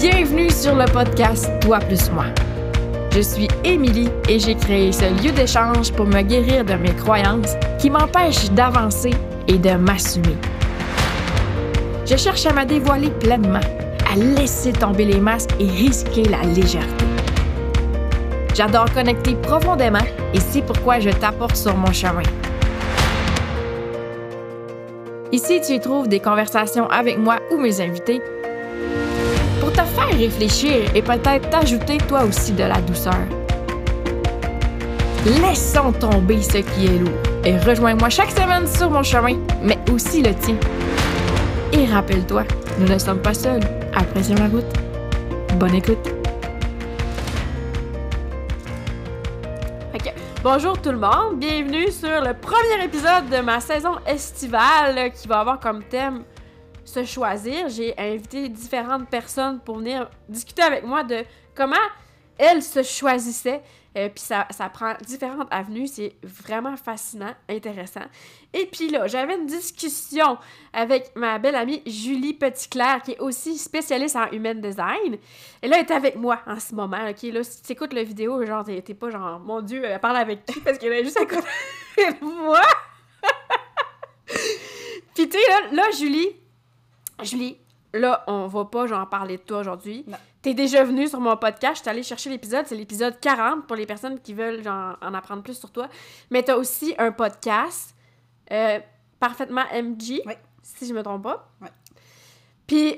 Bienvenue sur le podcast Toi plus moi. Je suis Émilie et j'ai créé ce lieu d'échange pour me guérir de mes croyances qui m'empêchent d'avancer et de m'assumer. Je cherche à me dévoiler pleinement, à laisser tomber les masques et risquer la légèreté. J'adore connecter profondément et c'est pourquoi je t'apporte sur mon chemin. Ici, tu y trouves des conversations avec moi ou mes invités pour te faire réfléchir et peut-être t'ajouter toi aussi de la douceur. Laissons tomber ce qui est lourd et rejoins-moi chaque semaine sur mon chemin, mais aussi le tien. Et rappelle-toi, nous ne sommes pas seuls. Apprécions la route. Bonne écoute. Bonjour tout le monde, bienvenue sur le premier épisode de ma saison estivale qui va avoir comme thème se choisir. J'ai invité différentes personnes pour venir discuter avec moi de comment elles se choisissaient. Puis ça prend différentes avenues, c'est vraiment fascinant, intéressant. Et puis là, j'avais une discussion avec ma belle amie Julie Petitclerc, qui est aussi spécialiste en Human Design. Et là, elle est avec moi en ce moment, OK? Là, si tu écoutes la vidéo, genre, t'es pas genre, mon Dieu, elle parle avec qui? Parce qu'elle est juste à côté de moi! Puis tu sais, là, Julie, là, on va pas genre parler de toi aujourd'hui. Non. T'es déjà venue sur mon podcast, je suis allée chercher l'épisode, c'est l'épisode 40 pour les personnes qui veulent genre, en apprendre plus sur toi. Mais t'as aussi un podcast, Parfaitement MG, oui. Si je me trompe pas. Oui. Puis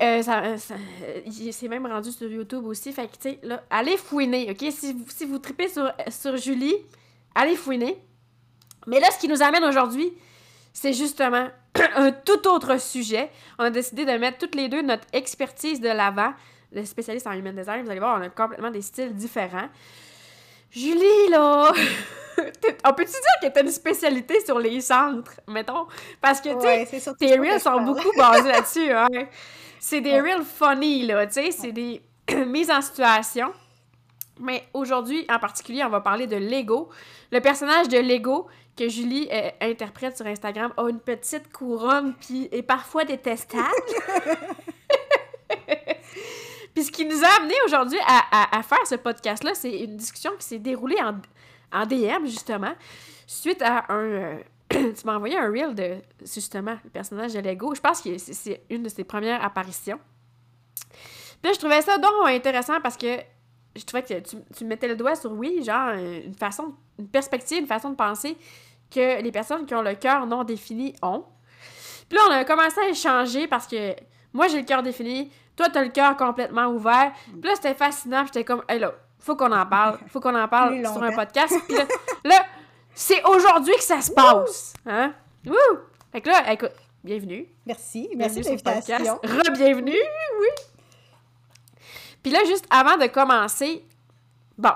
c'est même rendu sur YouTube aussi, fait que tu sais, là, allez fouiner, OK? Si vous tripez sur Julie, allez fouiner. Mais là, ce qui nous amène aujourd'hui, c'est justement un tout autre sujet. On a décidé de mettre toutes les deux notre expertise de l'avant. Le spécialiste en Human Design, vous allez voir, on a complètement des styles différents. Julie, là! On peut-tu dire que t'as une spécialité sur les centres, mettons? Parce que, tu sais, tes reels sont beaucoup basés là-dessus, hein? C'est des reels funny, là, tu sais, c'est des mises en situation. Mais aujourd'hui, en particulier, on va parler de Lego. Le personnage de Lego que Julie interprète sur Instagram a une petite couronne, puis est parfois détestable. Puis ce qui nous a amené aujourd'hui à faire ce podcast-là, c'est une discussion qui s'est déroulée en DM, justement, suite à un... tu m'as envoyé un reel de, justement, le personnage de Lego. Je pense que c'est une de ses premières apparitions. Puis là, je trouvais ça donc intéressant parce que je trouvais que tu mettais le doigt sur, oui, genre, une façon, une perspective, une façon de penser que les personnes qui ont le cœur non défini ont. Puis là, on a commencé à échanger parce que moi, j'ai le cœur défini. Toi, t'as le cœur complètement ouvert. Puis là, c'était fascinant. Puis j'étais comme, hé là, faut qu'on en parle sur un podcast. Puis là, c'est aujourd'hui que ça se passe. Hein? Wouh! Fait que là, écoute, bienvenue. Merci de l'invitation. Re-bienvenue, oui. Puis là, juste avant de commencer, bon,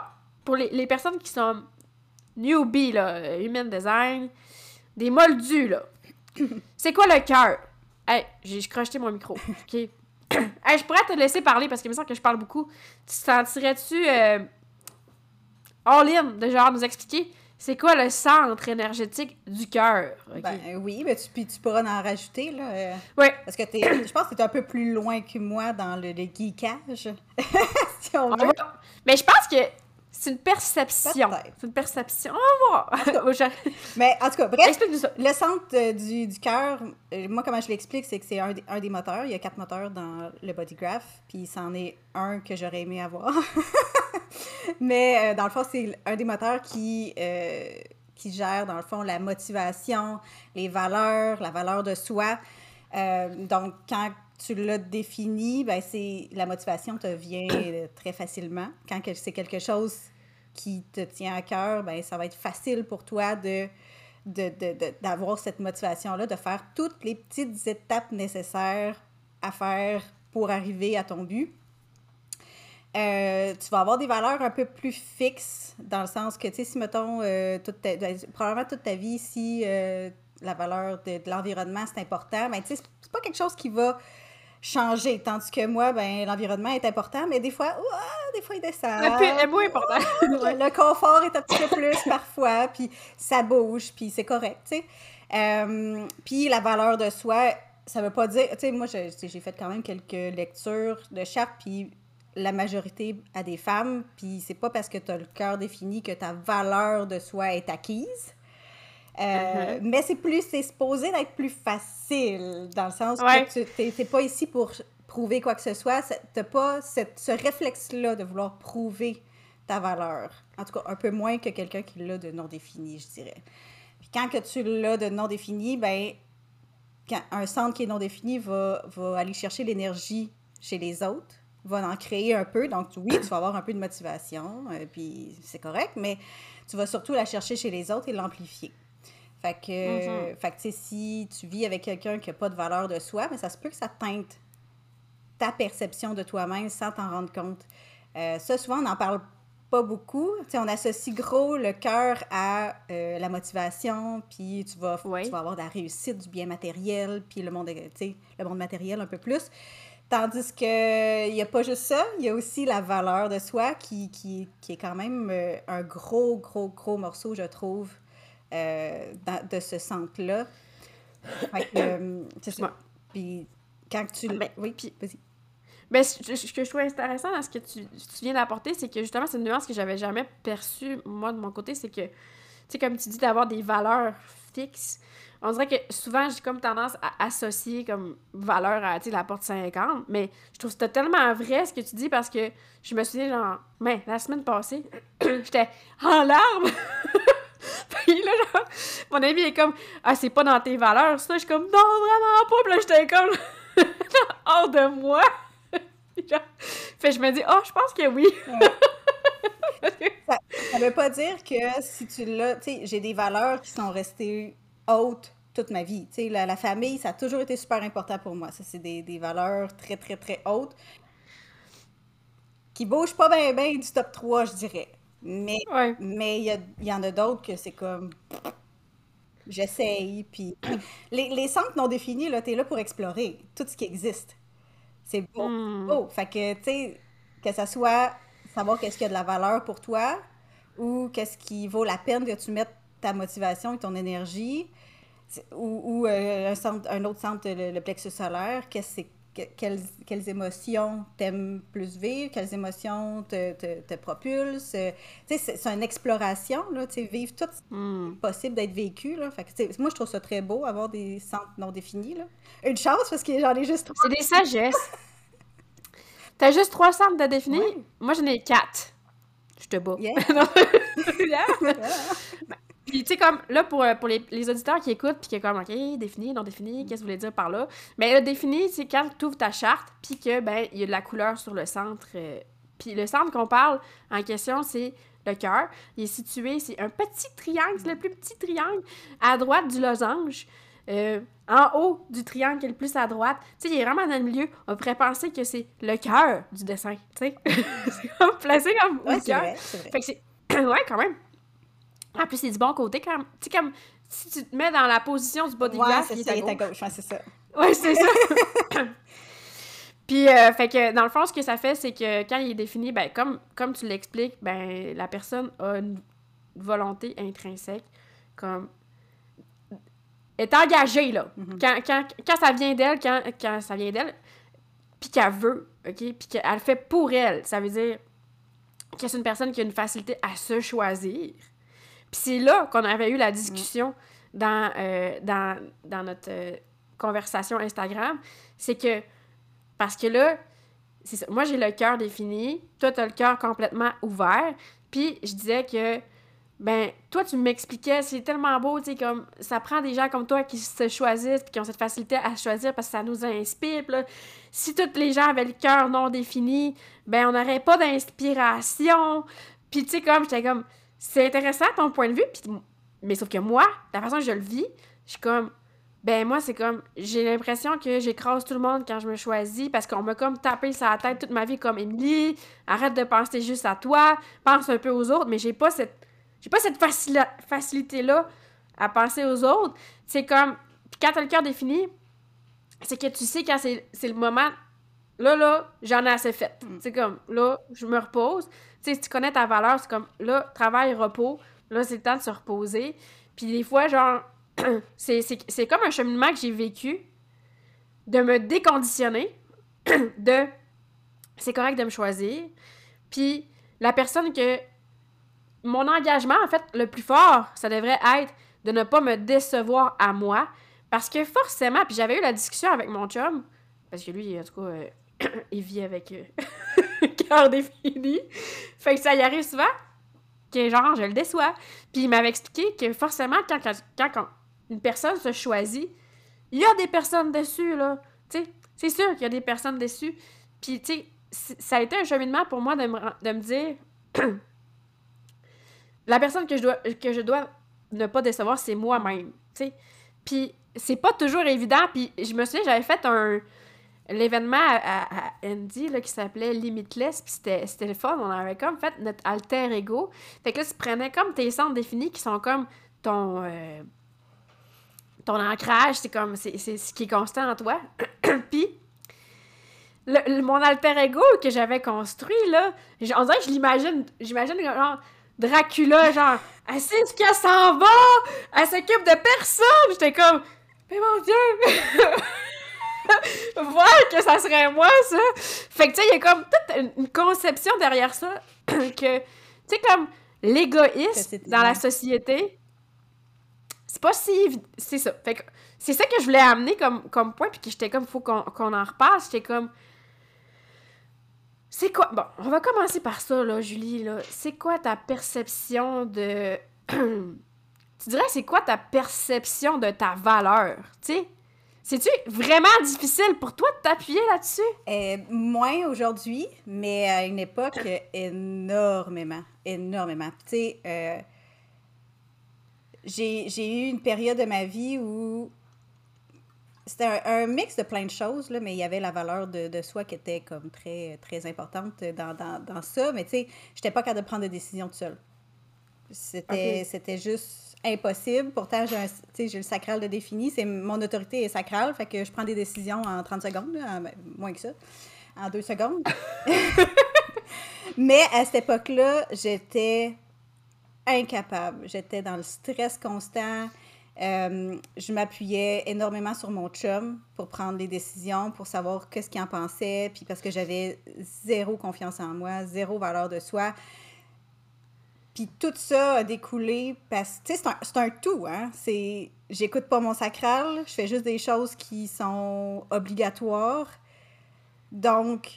pour les personnes qui sont newbies, là, Human Design, des moldus, là, c'est quoi le cœur? Hey, j'ai crocheté mon micro, OK? Hey, je pourrais te laisser parler parce qu'il me semble que je parle beaucoup. Tu sentirais-tu all-in de genre nous expliquer c'est quoi le centre énergétique du cœur? Okay. Ben oui, mais tu pourras en rajouter, là. Oui. Parce que je pense que t'es un peu plus loin que moi dans le geekage. Si on veut. Mais je pense que c'est une perception. Peut-être. C'est une perception. On va voir. Mais en tout cas, bref, explique-nous ça. Le centre du cœur, moi, comment je l'explique, c'est que c'est un des moteurs. Il y a 4 moteurs dans le body graph, puis c'en est un que j'aurais aimé avoir. Mais dans le fond, c'est un des moteurs qui gère, dans le fond, la motivation, les valeurs, la valeur de soi. Donc, quand tu l'as défini, ben c'est la motivation te vient très facilement. Quand c'est quelque chose qui te tient à cœur, ben ça va être facile pour toi d'avoir cette motivation-là, de faire toutes les petites étapes nécessaires à faire pour arriver à ton but. Tu vas avoir des valeurs un peu plus fixes, dans le sens que, tu sais, si, mettons, probablement toute ta vie, si la valeur de l'environnement, c'est important, ben tu sais, c'est pas quelque chose qui va changer, tandis que moi, ben l'environnement est important, mais des fois, il descend. Le moins important. Le confort est un petit peu plus parfois, puis ça bouge, puis c'est correct, tu sais. Puis la valeur de soi, ça veut pas dire... Tu sais, moi, j'ai fait quand même quelques lectures de chartes, puis la majorité à des femmes, puis c'est pas parce que tu as le cœur défini que ta valeur de soi est acquise. Mais c'est supposé d'être plus facile, dans le sens que tu n'es pas ici pour prouver quoi que ce soit. Tu n'as pas ce réflexe-là de vouloir prouver ta valeur. En tout cas, un peu moins que quelqu'un qui l'a de non défini, je dirais. Puis quand que tu l'as de non défini, bien, un centre qui est non défini va aller chercher l'énergie chez les autres, va en créer un peu. Donc, oui, tu vas avoir un peu de motivation, puis c'est correct, mais tu vas surtout la chercher chez les autres et l'amplifier. Fait que, tu sais, si tu vis avec quelqu'un qui n'a pas de valeur de soi, mais ça se peut que ça teinte ta perception de toi-même sans t'en rendre compte. Ça, souvent, on n'en parle pas beaucoup. Tu sais, on associe gros le cœur à la motivation, puis tu vas avoir de la réussite, du bien matériel, puis le monde matériel un peu plus. Tandis qu'il n'y a pas juste ça, il y a aussi la valeur de soi qui est quand même un gros, gros, gros morceau, je trouve, de ce centre-là. Fait que, c'est ça. Puis, quand tu... vas-y. Ben, ce que je trouve intéressant dans ce que tu viens d'apporter, c'est que, justement, c'est une nuance que j'avais jamais perçue, moi, de mon côté, c'est que, tu sais, comme tu dis, d'avoir des valeurs fixes, on dirait que souvent, j'ai comme tendance à associer comme valeur à, tu sais, la porte 50, mais je trouve que c'était tellement vrai ce que tu dis, parce que je me souviens, genre, mais la semaine passée, j'étais en larmes! Puis là, genre, mon ami est comme « Ah, c'est pas dans tes valeurs, ça! » Je suis comme « Non, vraiment pas! » Puis là, j'étais comme « Hors de moi! » Fait que je me dis « Ah, oh, je pense que oui! » Ça veut pas dire que si tu l'as... Tu sais, j'ai des valeurs qui sont restées hautes toute ma vie. Tu sais, la famille, ça a toujours été super important pour moi. Ça, c'est des valeurs très, très, très hautes qui bougent pas bien, bien du top 3, je dirais. Mais y en a d'autres que c'est comme... J'essaye, puis... Les centres non définis, là, t'es là pour explorer tout ce qui existe. C'est beau. Fait que, tu sais, que ça soit savoir qu'est-ce qu'il y a de la valeur pour toi ou qu'est-ce qui vaut la peine que tu mettes ta motivation et ton énergie ou un autre centre, le plexus solaire, quelles émotions t'aimes plus vivre, quelles émotions te propulsent. Tu sais, c'est une exploration, là, tu sais, vivre tout ce qui est possible d'être vécu, là. Fait que, moi, je trouve ça très beau, avoir des centres non définis, là. Une chance, parce que j'en ai juste 3. C'est des sagesses. T'as juste 3 centres de définis? Ouais. Moi, j'en ai 4. Je te bats. Yeah. Puis, tu sais, comme, là, pour les auditeurs qui écoutent, puis qui est comme, OK, défini, non défini, qu'est-ce que vous voulez dire par là? Mais là, défini, c'est quand tu ouvres ta charte, puis que, ben, il y a de la couleur sur le centre. Puis le centre qu'on parle en question, c'est le cœur. Il est situé, c'est un petit triangle, c'est le plus petit triangle, à droite du losange, en haut du triangle qui est le plus à droite. Tu sais, il est vraiment dans le milieu. On pourrait penser que c'est le cœur du dessin, tu sais. C'est comme placé comme au cœur. Fait que c'est... ouais, quand même. En plus, c'est du bon côté. Tu sais, comme si tu te mets dans la position du bas des glaces, il est à gauche. Ouais, c'est ça. Ouais, c'est ça. Puis, fait que, dans le fond, ce que ça fait, c'est que quand il est défini, ben, comme tu l'expliques, ben, la personne a une volonté intrinsèque, comme... est engagée, là. Mm-hmm. Quand ça vient d'elle, quand ça vient d'elle, puis qu'elle veut, OK? Puis qu'elle fait pour elle. Ça veut dire que c'est une personne qui a une facilité à se choisir. Puis c'est là qu'on avait eu la discussion dans notre conversation Instagram. C'est que, parce que là, c'est ça, moi j'ai le cœur défini, toi t'as le cœur complètement ouvert. Puis je disais que, ben, toi tu m'expliquais, c'est tellement beau, tu sais, comme, ça prend des gens comme toi qui se choisissent, puis qui ont cette facilité à se choisir parce que ça nous inspire. Là, si tous les gens avaient le cœur non défini, ben, on n'aurait pas d'inspiration. Puis tu sais, comme, j'étais comme... C'est intéressant ton point de vue, mais sauf que moi, la façon que je le vis, je suis comme, ben moi c'est comme, j'ai l'impression que j'écrase tout le monde quand je me choisis, parce qu'on m'a comme tapé sur la tête toute ma vie comme Émilie, arrête de penser juste à toi, pense un peu aux autres, mais j'ai pas cette facilité-là à penser aux autres. C'est comme, quand t'as le cœur défini, c'est que tu sais quand c'est le moment, là, j'en ai assez fait. C'est comme, là, je me repose. Tu sais, si tu connais ta valeur, c'est comme, là, travail, repos, là, c'est le temps de se reposer. Puis des fois, genre, c'est comme un cheminement que j'ai vécu de me déconditionner de c'est correct de me choisir. Puis la personne que... Mon engagement, en fait, le plus fort, ça devrait être de ne pas me décevoir à moi. Parce que forcément, puis j'avais eu la discussion avec mon chum, parce que lui, en tout cas, il vit avec cœur défini. Fait que ça y arrive souvent, que genre, je le déçois. Puis il m'avait expliqué que forcément, quand une personne se choisit, il y a des personnes déçues, là. Tu sais, c'est sûr qu'il y a des personnes déçues. Puis, tu sais, ça a été un cheminement pour moi de me dire... La personne que je dois ne pas décevoir, c'est moi-même, tu sais. Puis c'est pas toujours évident, puis je me souviens, j'avais fait l'événement à Andy, là, qui s'appelait Limitless, puis c'était le fun, on avait comme fait notre alter ego. Fait que là, tu prenais comme tes centres définis qui sont comme ton ancrage, c'est comme, c'est ce qui est constant en toi. Puis... Mon alter ego que j'avais construit, là, on dirait que j'imagine genre... Dracula, genre, elle sait ce qu'elle s'en va, elle s'occupe de personne. J'étais comme, mais mon Dieu, voir que ça serait moi, ça. Fait que, tu sais, il y a comme toute une conception derrière ça que, tu sais, comme l'égoïsme dans la société, c'est pas si... C'est ça. Fait que c'est ça que je voulais amener comme point, puis que j'étais comme, faut qu'on en repasse. J'étais comme... C'est quoi... Bon, on va commencer par ça, là, Julie, là. C'est quoi ta perception de... Tu dirais, c'est quoi ta perception de ta valeur, tu sais? C'est-tu vraiment difficile pour toi de t'appuyer là-dessus? Moins aujourd'hui, mais à une époque, énormément. Tu sais, j'ai eu une période de ma vie où... C'était un mix de plein de choses, là, mais il y avait la valeur de soi qui était comme très, très importante dans ça. Mais tu sais, je n'étais pas capable de prendre de décision toute seule. C'était juste impossible. Pourtant, j'ai le sacral de défini. Mon autorité est sacrale, fait que je prends des décisions en 30 secondes, là, moins que ça, en 2 secondes. Mais à cette époque-là, j'étais incapable. J'étais dans le stress constant. Je m'appuyais énormément sur mon chum pour prendre des décisions, pour savoir qu'est-ce qu'il en pensait, puis parce que j'avais zéro confiance en moi, zéro valeur de soi. Puis tout ça a découlé parce que, tu sais, c'est un tout, hein? J'écoute pas mon sacral, je fais juste des choses qui sont obligatoires. Donc,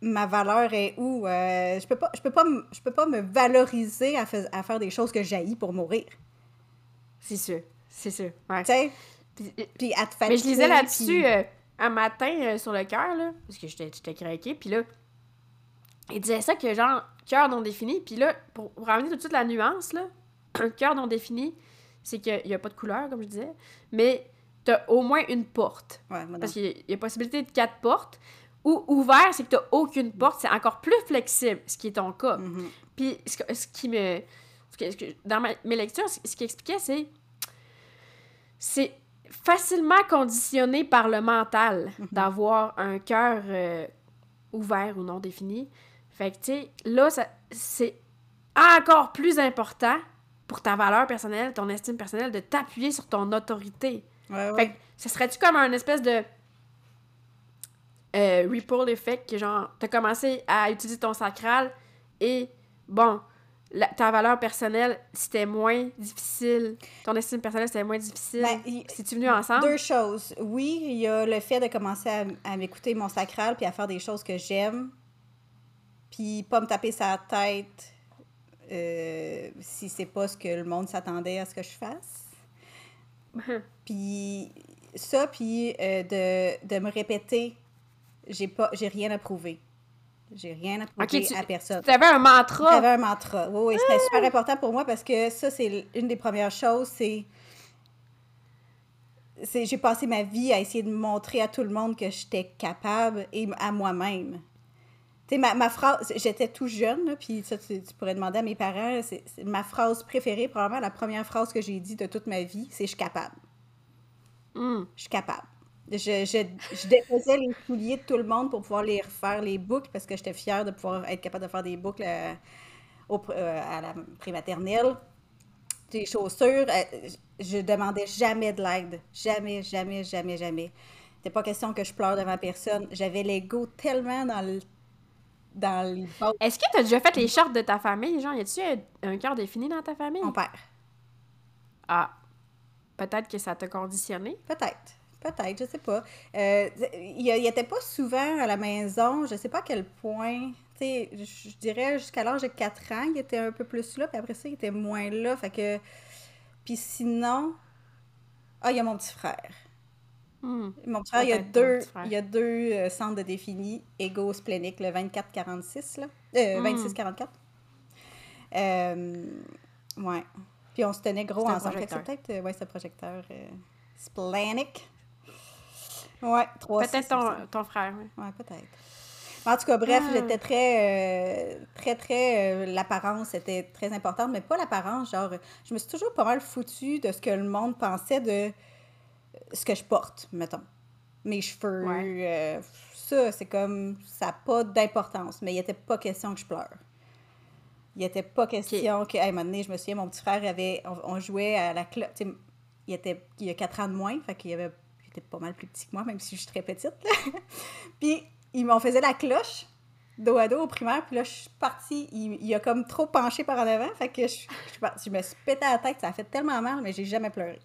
ma valeur est où? Je peux pas me valoriser à faire des choses que j'haïs pour mourir. C'est sûr, ouais. Tu sais, puis à te fatiguer... Mais je lisais là-dessus un matin sur le cœur, là, parce que j'étais craquée, puis là, il disait ça que, genre, cœur non défini, puis là, pour ramener tout de suite la nuance, là, cœur non défini, c'est qu'il n'y a pas de couleur, comme je disais, mais t'as au moins une porte. Ouais, parce qu'il y a possibilité de 4 portes, ou ouvert, c'est que t'as aucune porte, c'est encore plus flexible, ce qui est ton cas. Mm-hmm. Puis dans mes lectures, ce qu'il expliquait, c'est facilement conditionné par le mental d'avoir un cœur ouvert ou non défini. Fait que, tu sais, là, c'est encore plus important pour ta valeur personnelle, ton estime personnelle, de t'appuyer sur ton autorité. Ouais. Fait que, ce serait-tu comme un espèce de ripple effect, que genre, t'as commencé à utiliser ton sacral et, bon... Ta valeur personnelle, c'était moins difficile. Ton estime personnelle, c'était moins difficile. C'est-tu venu ensemble? 2 choses. Oui, il y a le fait de commencer à m'écouter mon sacral puis à faire des choses que j'aime, puis pas me taper sa tête si c'est pas ce que le monde s'attendait à ce que je fasse. Puis ça, puis de me répéter, j'ai rien à prouver. J'ai rien à prouver à personne. Tu avais un mantra. Oui, c'était super important pour moi parce que ça, c'est une des premières choses. J'ai passé ma vie à essayer de montrer à tout le monde que j'étais capable et à moi-même. Tu sais, ma phrase... J'étais tout jeune, là, puis ça, tu pourrais demander à mes parents. C'est ma phrase préférée, probablement la première phrase que j'ai dit de toute ma vie, c'est « je suis capable ». Je suis capable. Je déposais les souliers de tout le monde pour pouvoir les refaire, les boucles, parce que j'étais fière de pouvoir être capable de faire des boucles à la prématernelle. Des chaussures, je demandais jamais de l'aide. Jamais. C'était pas question que je pleure devant personne. J'avais l'ego tellement dans le dans les autres. Est-ce que tu as déjà fait les chartes de ta famille? Genre, y a-tu un cœur défini dans ta famille? Mon père. Ah. Peut-être que ça t'a conditionné? Peut-être, je sais pas. Il n'était pas souvent à la maison, je sais pas à quel point. Tu sais, je dirais jusqu'à l'âge de 4 ans, il était un peu plus là, puis après ça, il était moins là. Fait que. Puis sinon. Ah, il y a mon petit frère. Mon frère, il y a deux centres de définis égo-spléniques, le 24-46, là. 26-44. Ouais. Puis on se tenait gros ensemble. C'est peut-être c'est un projecteur splénique. Ouais, 3-6. Peut-être ton frère, oui. Ouais, peut-être. En tout cas, bref, j'étais très, très, l'apparence était très importante, mais pas l'apparence, genre, je me suis toujours pas mal foutue de ce que le monde pensait de ce que je porte, mettons. Mes cheveux, ça, c'est comme, ça n'a pas d'importance, mais il n'était pas question que je pleure. Il n'était pas question que, à un moment donné, je me souviens, mon petit frère avait, on jouait à la clope, tu sais, il y a 4 ans de moins, fait il était pas mal plus petit que moi, même si je suis très petite, puis on faisait la cloche, dos à dos, au primaire, puis là, je suis partie, il a comme trop penché par en avant, fait que je me suis pété à la tête, ça a fait tellement mal, mais j'ai jamais pleuré.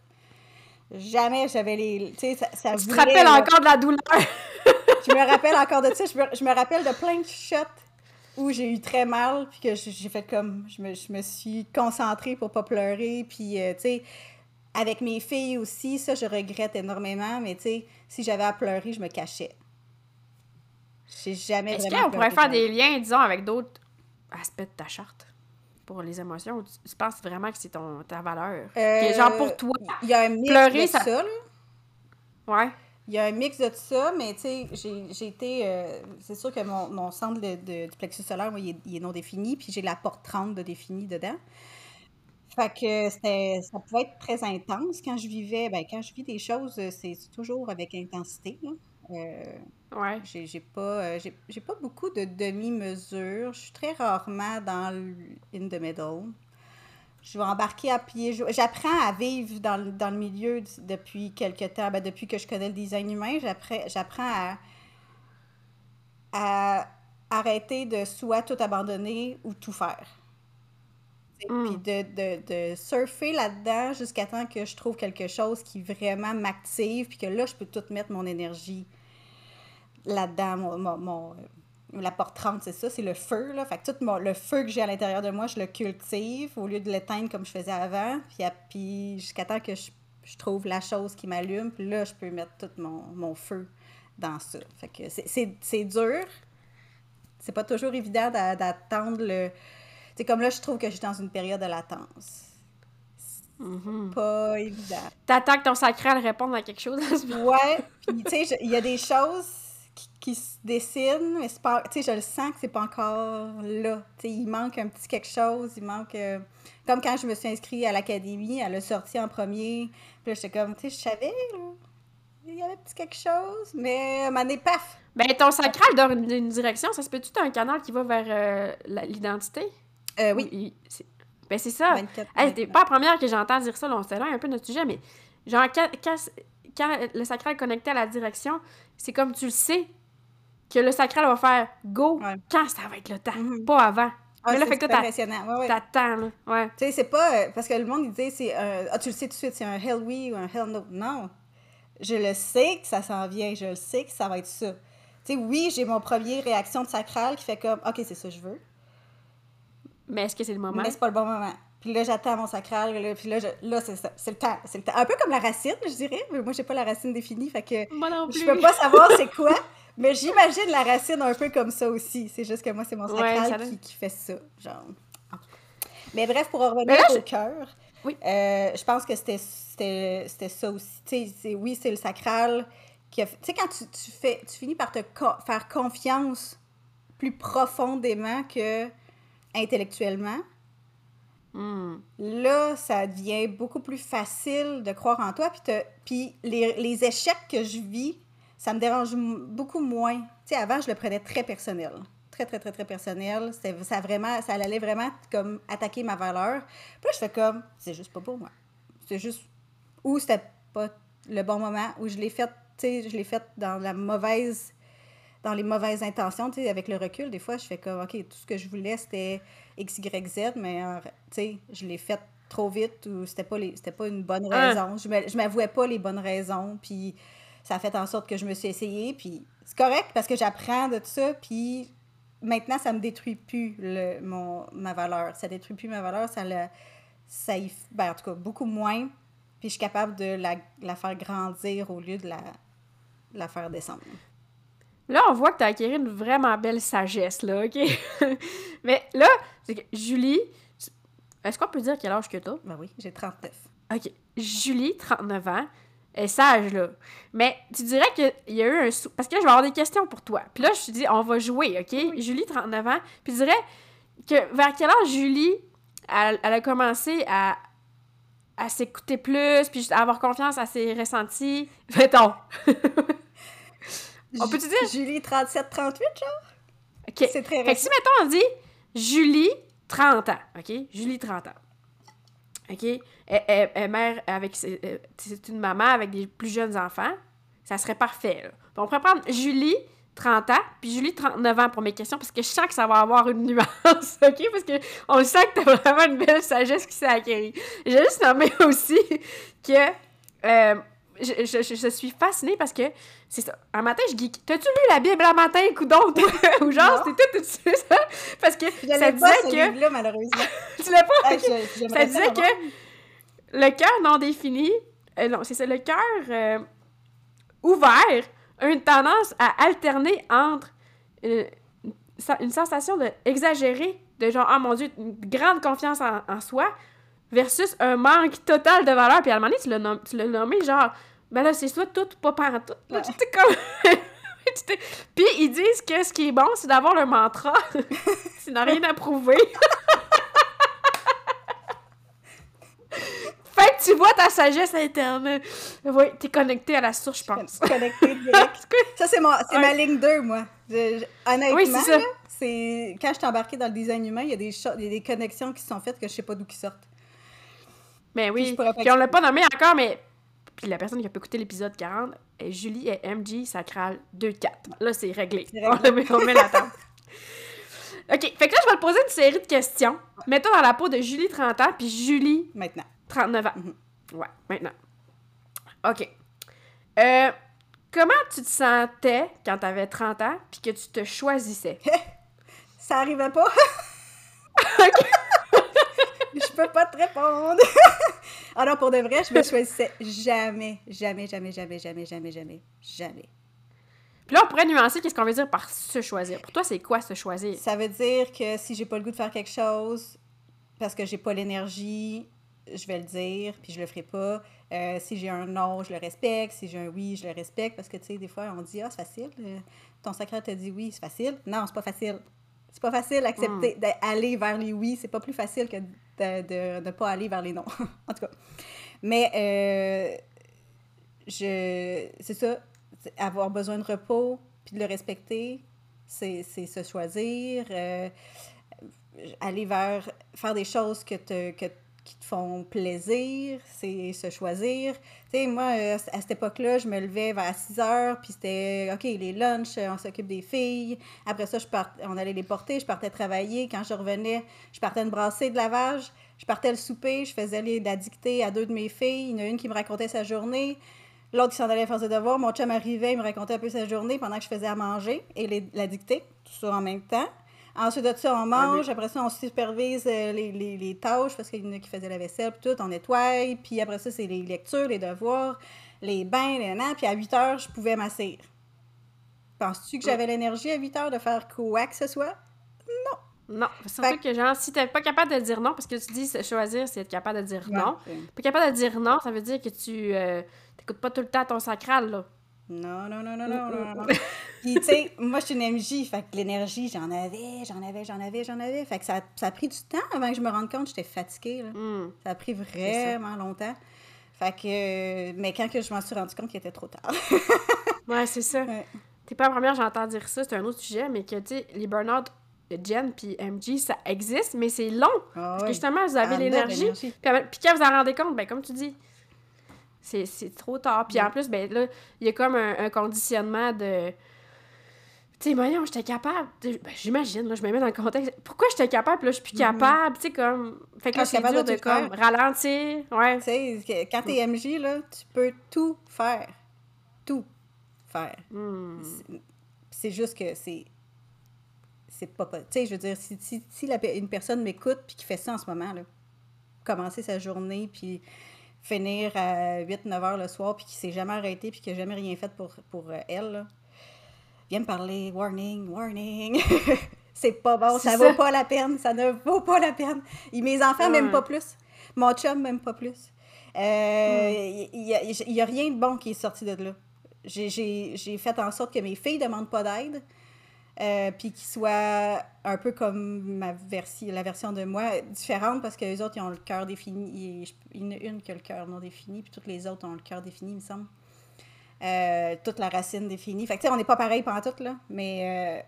Jamais, j'avais les... Tu sais, ça te rappelles encore de la douleur! Je me rappelle encore de ça, je me rappelle de plein de shots où j'ai eu très mal, puis que j'ai fait comme... Je me suis concentrée pour pas pleurer, puis tu sais... Avec mes filles aussi, ça, je regrette énormément, mais tu sais, si j'avais à pleurer, je me cachais. J'ai jamais Est-ce qu'on pourrait faire des liens, disons, avec d'autres aspects de ta charte pour les émotions? Ou tu penses vraiment que c'est ta valeur? Genre, pour toi, il y a un mix pleurer, de ça, là. Ouais. Il y a un mix de ça, mais tu sais, j'ai été... c'est sûr que mon centre du plexus solaire, moi, il est non défini, puis j'ai la porte 30 de défini dedans. Fait que ça pouvait être très intense. Quand je vis des choses, c'est toujours avec intensité, là. Ouais. J'ai pas beaucoup de demi-mesures. Je suis très rarement dans in the middle. Je vais embarquer à pieds joints. J'apprends à vivre dans le milieu depuis quelques temps. Ben, depuis que je connais le design humain, j'apprends à arrêter de soit tout abandonner ou tout faire. Puis de surfer là-dedans jusqu'à temps que je trouve quelque chose qui vraiment m'active, puis que là, je peux tout mettre mon énergie là-dedans. La porte 30, c'est ça, c'est le feu, là. Fait que tout le feu que j'ai à l'intérieur de moi, je le cultive au lieu de l'éteindre comme je faisais avant, puis jusqu'à temps que je trouve la chose qui m'allume, puis là, je peux mettre tout mon feu dans ça. Fait que c'est dur. C'est pas toujours évident d'attendre le... C'est comme là, je trouve que je suis dans une période de latence. C'est pas évident. T'attends que ton sacré à répondre à quelque chose. Ouais. Puis, tu sais, il y a des choses qui se dessinent, mais c'est pas... Tu sais, je le sens que c'est pas encore là. Tu sais, il manque un petit quelque chose. Il manque... Comme quand je me suis inscrite à l'académie, elle a sorti en premier. Puis là, j'étais comme, tu sais, je savais, il y avait un petit quelque chose, mais à un moment donné, paf! Ben, ton sacral donne une direction. Ça se peut-tu t'as un canal qui va vers l'identité? Oui. Ben, c'est ça. C'était pas la première que j'entends dire ça. Là, on s'est là un peu notre sujet, mais genre, quand le sacral est connecté à la direction, c'est comme tu le sais que le sacral va faire go quand ça va être le temps, pas avant. Mais là, c'est fait que impressionnant. T'attends, là. Ouais. Tu sais, c'est pas. Parce que le monde, il dit, c'est un. Ah, tu le sais tout de suite, c'est un hell oui ou un hell no. Non. Je le sais que ça s'en vient, je le sais que ça va être ça. Tu sais, oui, j'ai mon premier réaction de sacral qui fait comme OK, c'est ça que je veux. Mais est-ce que c'est le moment? Mais c'est pas le bon moment. Puis là, j'attends mon sacral. Puis là, c'est ça. C'est le temps. Un peu comme la racine, je dirais. Mais moi, j'ai pas la racine définie. Fait que moi non plus. Je peux pas savoir c'est quoi. Mais j'imagine la racine un peu comme ça aussi. C'est juste que moi, c'est mon sacral qui fait ça. Genre. Mais bref, pour en revenir au cœur, je pense que c'était ça aussi. Tu sais, oui, c'est le sacral. Tu sais, quand tu finis par te faire confiance plus profondément que... intellectuellement, là, ça devient beaucoup plus facile de croire en toi. Puis les échecs que je vis, ça me dérange beaucoup moins. Tu sais, avant, je le prenais très personnel. Très, très, très, très personnel. Ça allait vraiment comme attaquer ma valeur. Puis là, je fais comme, c'est juste pas pour moi. C'est juste, ou c'était pas le bon moment, ou je l'ai fait dans la mauvaise dans les mauvaises intentions. Tu sais, avec le recul, des fois, je fais comme, OK, tout ce que je voulais, c'était X, Y, Z, mais tu sais, je l'ai fait trop vite ou c'était pas une bonne raison. Je m'avouais pas les bonnes raisons, puis ça a fait en sorte que je me suis essayée, puis c'est correct parce que j'apprends de tout ça, puis maintenant, ça me détruit plus ma valeur. Ça détruit plus ma valeur, en tout cas, beaucoup moins. Puis je suis capable de la faire grandir au lieu de la faire descendre. Là, on voit que tu as acquis une vraiment belle sagesse, là, OK? Mais là, Julie, est-ce qu'on peut dire quel âge que t'as? Ben oui, j'ai 39. OK. Julie, 39 ans, est sage, là. Mais tu dirais qu'il y a eu parce que là, je vais avoir des questions pour toi. Puis là, je te dis, on va jouer, OK? Oui. Julie, 39 ans. Puis tu dirais que vers quel âge Julie, elle a commencé à s'écouter plus, puis à avoir confiance à ses ressentis. Mettons! On peut-tu dire? Julie, 37-38, genre? OK. C'est très récent. Fait que si, mettons, on dit Julie, 30 ans. OK? Julie, 30 ans. OK? Elle est mère avec... C'est une maman avec des plus jeunes enfants. Ça serait parfait, là. On pourrait prendre Julie, 30 ans, puis Julie, 39 ans pour mes questions, parce que je sens que ça va avoir une nuance, OK? Parce que on sent que t'as vraiment une belle sagesse qui s'est acquérie. J'ai juste nommé aussi que... Je suis fascinée parce que c'est ça. Un matin, je geek. T'as-tu lu la Bible un matin, coudon, toi? Ou genre, c'était tout ça? Parce que je ça disait pas ce que. Livre-là, malheureusement. Tu l'as pas? Ah, ça disait que le cœur non défini, le cœur ouvert a une tendance à alterner entre une sensation d'exagérer, de genre, oh mon Dieu, une grande confiance en soi, versus un manque total de valeur. Puis à un moment donné, tu l'as nommé genre, ben là, c'est soit tout ou pas pantoute. Là, tu t'es comme... Puis ils disent que ce qui est bon, c'est d'avoir le mantra. Tu n'as rien à prouver. Fait que tu vois ta sagesse interne. Oui, t'es connecté à la source, je pense. Connecté direct. Ça, c'est ma ligne 2, moi. Honnêtement, oui, c'est ça. Là, quand je suis embarquée dans le design humain, il y a des connexions qui sont faites que je sais pas d'où qui sortent. Mais oui, puis on l'a pas nommé encore, mais... Puis la personne qui a pu écouter l'épisode 40, Julie est MG sacrale 2-4. Là, c'est réglé. On met la table. OK, fait que là, je vais te poser une série de questions. Mets-toi dans la peau de Julie, 30 ans, puis Julie... Maintenant. 39 ans. Mm-hmm. Ouais, maintenant. OK. Comment tu te sentais quand t'avais 30 ans, puis que tu te choisissais? Ça arrivait pas. OK. Je peux pas te répondre. Alors, pour de vrai, je me choisissais jamais. Puis là, on pourrait nuancer qu'est-ce qu'on veut dire par se choisir. Pour toi, c'est quoi se choisir? Ça veut dire que si j'ai pas le goût de faire quelque chose parce que j'ai pas l'énergie, je vais le dire, puis je le ferai pas. Si j'ai un non, je le respecte. Si j'ai un oui, je le respecte. Parce que, tu sais, des fois, on dit « Ah, c'est facile. Ton sacré te dit oui, c'est facile. » Non, c'est pas facile. C'est pas facile d'accepter, d'aller vers les oui. C'est pas plus facile que de ne pas aller vers les non. En tout cas. Mais c'est ça. Avoir besoin de repos puis de le respecter, c'est se choisir. Aller vers... Faire des choses qui te font plaisir, c'est se choisir. Tu sais, moi, à cette époque-là, je me levais vers 6 heures, puis c'était, OK, les lunchs, on s'occupe des filles. Après ça, on allait les porter, je partais travailler. Quand je revenais, je partais une brassée de lavage, je partais le souper, je faisais la dictée à 2 de mes filles. Il y en a une qui me racontait sa journée, l'autre qui s'en allait faire ses devoirs. Mon chum arrivait, il me racontait un peu sa journée pendant que je faisais à manger et la dictée, tout ça en même temps. Ensuite de ça, on mange. Après ça, on supervise les tâches parce qu'il y en a qui faisaient la vaisselle, puis tout, on nettoie. Puis après ça, c'est les lectures, les devoirs, les bains, les nains. Puis à 8 heures, je pouvais m'asseoir. Penses-tu que j'avais l'énergie à 8 heures de faire quoi que ce soit? Non. Non. Surtout que, genre, si t'es pas capable de dire non, parce que tu dis choisir, c'est être capable de dire non. Pas capable de dire non, ça veut dire que tu t'écoutes pas tout le temps ton sacral, là. Non. Puis, tu sais, moi, je suis une MJ, fait que l'énergie, j'en avais. Fait que ça a pris du temps avant que je me rende compte que j'étais fatiguée, là. Ça a pris vraiment longtemps. Fait que... Mais quand que je m'en suis rendu compte, il était trop tard. Ouais, c'est ça. Ouais. T'es pas la première, j'entends dire ça, c'est un autre sujet, mais que, tu sais, les burn-out de Jen puis MJ, ça existe, mais c'est long. Parce que, justement, vous avez l'énergie. Puis quand vous en rendez compte, ben comme tu dis... C'est trop tard. Puis en plus, ben là, il y a comme un conditionnement de... tu sais, voyons, j'étais capable. Ben, j'imagine, là, je me mets dans le contexte. Pourquoi j'étais capable, là, je suis plus capable, tu sais, comme... Fait que là, c'est dur de comme ralentir, ouais. Tu sais, quand t'es MJ, là, tu peux tout faire. Tout faire. C'est juste que c'est pas... Tu sais, je veux dire, si une personne m'écoute puis qui fait ça en ce moment, là, commencer sa journée, puis finir à 8-9 heures le soir, puis qui s'est jamais arrêté, puis qui n'a jamais rien fait pour elle, là. Viens me parler, warning. C'est pas bon, ça vaut pas la peine, ça ne vaut pas la peine. Et mes enfants m'aiment pas plus, mon chum m'aime pas plus. Il y a rien de bon qui est sorti de là. J'ai fait en sorte que mes filles ne demandent pas d'aide, puis qu'ils soient un peu comme la version de moi, différente, parce qu'eux autres, ils ont le cœur défini. Il y en a une qui a le cœur non défini, puis toutes les autres ont le cœur défini, il me semble. Toute la racine définie. Fait que, tu sais, on n'est pas pareil pantoute, là, mais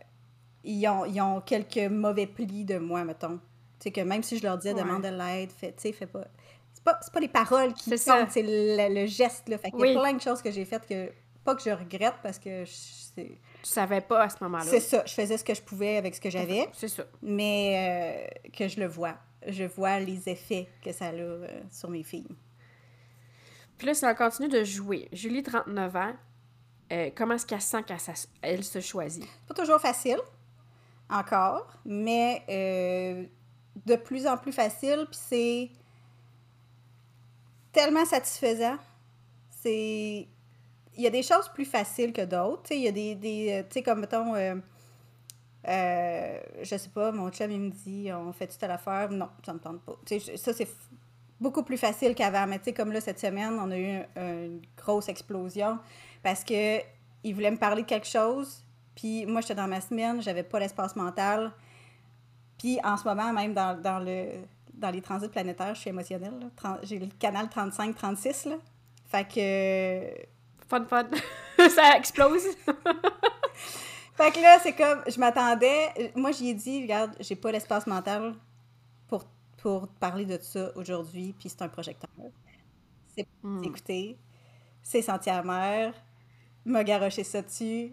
ils ont quelques mauvais plis de moi, mettons. Tu sais, que même si je leur disais demande de l'aide, tu sais, fais pas. C'est pas les paroles qui comptent, c'est le geste, là. Fait qu'il y a plein de choses que j'ai faites que, pas que je regrette, parce que je savais pas à ce moment-là. C'est ça. Je faisais ce que je pouvais avec ce que j'avais. C'est ça. Mais que je le vois. Je vois les effets que ça a sur mes filles. Puis là, si elle continue de jouer, Julie, 39 ans, comment est-ce qu'elle sent qu'elle se choisit? C'est pas toujours facile, encore, mais de plus en plus facile, puis c'est tellement satisfaisant. Il y a des choses plus faciles que d'autres. Tu sais, il y a des tu sais, comme, mettons, je sais pas, mon chum, il me dit, on fait tout à l'affaire. Non, ça me tente pas. Tu sais, ça, c'est beaucoup plus facile qu'avant. Mais tu sais, comme là, cette semaine, on a eu une grosse explosion parce que il voulait me parler de quelque chose. Puis moi, j'étais dans ma semaine, j'avais pas l'espace mental. Puis en ce moment, même dans les transits planétaires, je suis émotionnelle, là. J'ai le canal 35-36, là. Fait que... Fun! Ça explose! Fait que là, c'est comme... Je m'attendais... Moi, j'y ai dit, regarde, j'ai pas l'espace mental pour parler de ça aujourd'hui, puis c'est un projecteur. C'est écouter, c'est senti amer, m'a garoché ça dessus,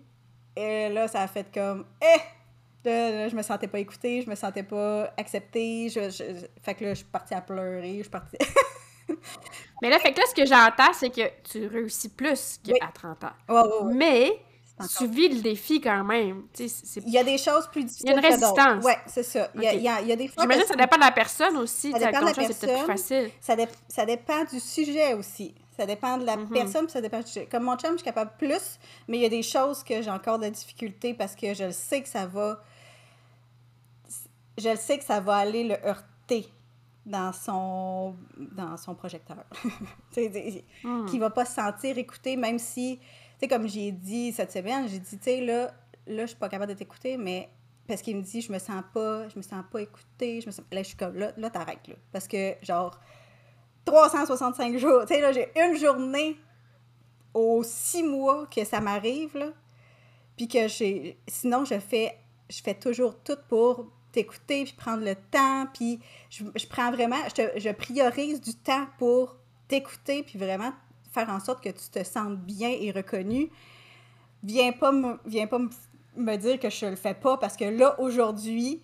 et là, ça a fait comme « Eh! » Là, je me sentais pas écoutée, je me sentais pas acceptée, fait que là, je suis partie à pleurer, je suis partie... Mais là, fait que là, ce que j'entends, c'est que tu réussis plus qu'à 30 ans. Ouais. Mais... Tu vis le défi quand même. Il y a des choses plus difficiles. Il y a une résistance. Oui, c'est ça. Il y a des fois. J'imagine que ça dépend de la personne aussi. Ça dépend de la personne. C'est peut-être plus facile. Ça dépend du sujet aussi. Ça dépend de la personne, puis ça dépend du sujet. Comme mon chum, je suis capable plus, mais il y a des choses que j'ai encore de la difficulté parce que je le sais que ça va. Je le sais que ça va aller le heurter dans son projecteur. Qui va pas se sentir écouté, même si. Tu sais, comme j'ai dit cette semaine, j'ai dit, tu sais, là, je suis pas capable de t'écouter, mais parce qu'il me dit, je me sens pas écoutée, Là, je suis comme, là, t'arrêtes, là. Parce que, genre, 365 jours, tu sais, là, j'ai une journée aux 6 mois que ça m'arrive, là, puis que sinon, je fais toujours tout pour t'écouter, puis prendre le temps, puis je prends vraiment, je priorise du temps pour t'écouter, puis vraiment faire en sorte que tu te sentes bien et reconnue. Viens pas me dire que je le fais pas parce que là, aujourd'hui,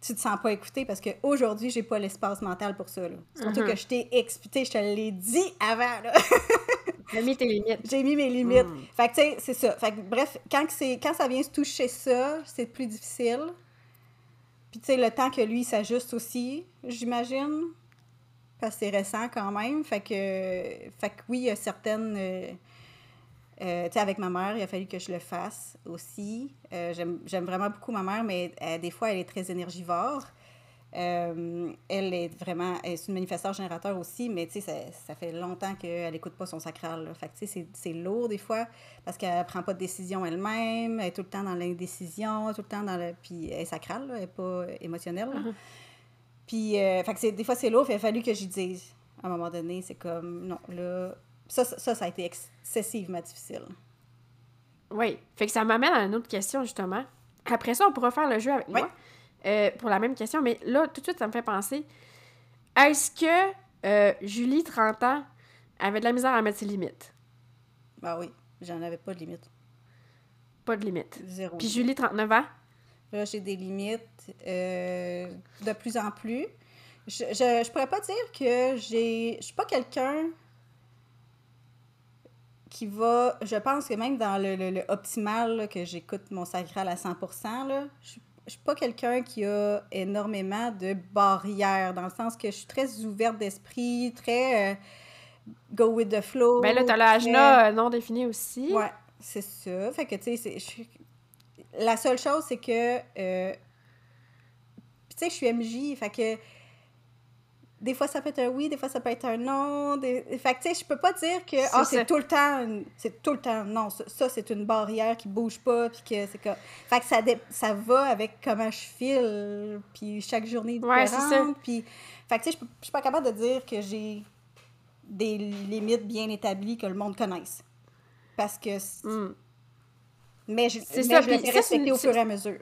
tu te sens pas écoutée parce qu'aujourd'hui, j'ai pas l'espace mental pour ça. Là. Surtout que je t'ai expliqué, je te l'ai dit avant. J'ai mis tes limites. J'ai mis mes limites. Fait que, tu sais, c'est ça. Fait que, bref, quand ça vient se toucher ça, c'est plus difficile. Puis, tu sais, le temps que lui, il s'ajuste aussi, j'imagine. Parce que c'est récent quand même. Fait que oui, il y a certaines... tu sais, avec ma mère, il a fallu que je le fasse aussi. J'aime vraiment beaucoup ma mère, mais des fois, elle est très énergivore. Elle est une manifesteur-générateur aussi, mais tu sais, ça fait longtemps qu'elle n'écoute pas son sacral. Là. Fait que tu sais, c'est lourd des fois, parce qu'elle ne prend pas de décision elle-même, elle est tout le temps dans l'indécision, tout le temps dans le... Puis elle est sacrale, là, elle n'est pas émotionnelle. Puis, fait que des fois, c'est lourd. Il a fallu que j'y dise. À un moment donné, c'est comme, non, là... Ça a été excessivement difficile. Oui. Fait que ça m'amène à une autre question, justement. Après ça, on pourra faire le jeu avec moi pour la même question. Mais là, tout de suite, ça me fait penser. Est-ce que Julie, 30 ans, avait de la misère à mettre ses limites? Ben oui. J'en avais pas de limites. Pas de limite. Zéro. Puis Julie, 39 ans? Là, j'ai des limites de plus en plus. Je pourrais pas dire que je suis pas quelqu'un qui va... Je pense que même dans le optimal, là, que j'écoute mon sacral à 100%, là, je suis pas quelqu'un qui a énormément de barrières, dans le sens que je suis très ouverte d'esprit, très go with the flow. Ben là, t'as l'agenda non défini aussi. Ouais, c'est ça. Fait que, tu sais, la seule chose, c'est que... tu sais, je suis MJ, fait que... Des fois, ça peut être un oui, des fois, ça peut être un non. Fait que, tu sais, je peux pas dire que c'est tout le temps... C'est tout le temps non. Ça, c'est une barrière qui bouge pas, puis que c'est comme... Fait que ça va avec comment je file, puis chaque journée est différente, puis... Fait que, tu sais, je suis pas capable de dire que j'ai des limites bien établies que le monde connaisse. Parce que... Mais je me fais respecter au fur et à mesure.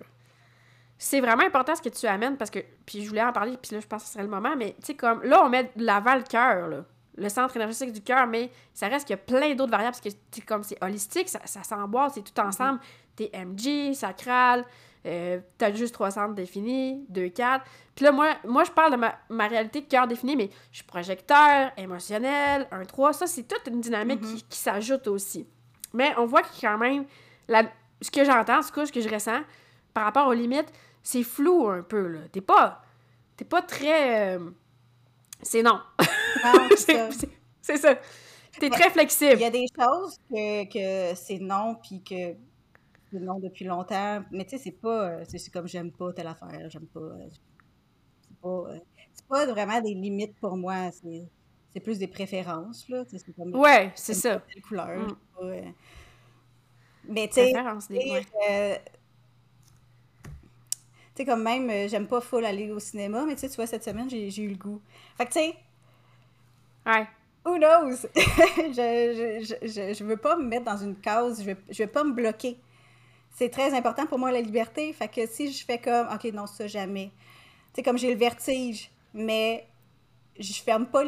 C'est vraiment important ce que tu amènes, parce que... Puis je voulais en parler, puis là, je pense que ce serait le moment, mais tu sais, comme... Là, on met de l'avant le cœur, là. Le centre énergétique du cœur, mais ça reste qu'il y a plein d'autres variables, parce que c'est comme c'est holistique, ça s'emboîte, c'est tout ensemble. T'es MG, sacral, t'as juste 3 centres définis, 2, 4. Puis là, moi je parle de ma réalité de cœur définie, mais je suis projecteur, émotionnel, 1, 3. Ça, c'est toute une dynamique qui s'ajoute aussi. Mais on voit que quand même... ce que j'entends, ce que je ressens, par rapport aux limites... C'est flou un peu, là. T'es pas très... C'est non. Non, c'est ça. T'es très flexible. Il y a des choses que c'est non, puis que c'est non depuis longtemps. Mais tu sais, c'est pas... C'est comme j'aime pas telle affaire, j'aime pas... C'est pas vraiment des limites pour moi. C'est plus des préférences, là. C'est comme, ouais, c'est ça. Pas telle couleur. Mais tu sais... Tu sais, comme même, j'aime pas full aller au cinéma, mais tu vois, cette semaine, j'ai eu le goût. Fait que, tu sais, who knows? Je veux pas me mettre dans une case, je veux pas me bloquer. C'est très important pour moi, la liberté. Fait que si je fais comme, OK, non, ça, jamais. Tu sais, comme j'ai le vertige, mais je ferme pas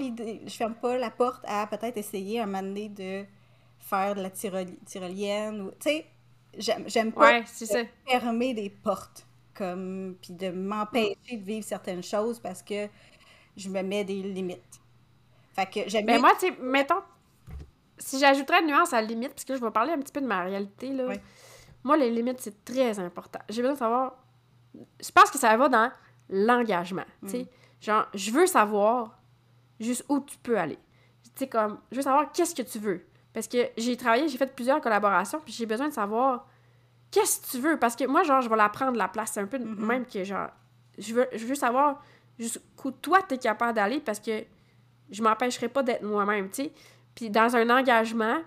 la porte à peut-être essayer un moment donné de faire de la tyrolienne. Tu sais, j'aime pas fermer des portes. Comme, puis de m'empêcher de vivre certaines choses parce que je me mets des limites. Fait que j'aime... Mais moi, tu sais, mettons, si j'ajouterais une nuance à la limite, parce que là, je vais parler un petit peu de ma réalité, là. Oui. Moi, les limites, c'est très important. J'ai besoin de savoir... Je pense que ça va dans l'engagement, tu sais. Genre, je veux savoir juste où tu peux aller. Tu sais, comme, je veux savoir qu'est-ce que tu veux. Parce que j'ai fait plusieurs collaborations, puis j'ai besoin de savoir... Qu'est-ce que tu veux? Parce que moi, genre, je vais la prendre, la place. C'est un peu même que, genre, je veux savoir jusqu'où toi, t'es capable d'aller parce que je m'empêcherai pas d'être moi-même, tu sais. Puis dans un engagement,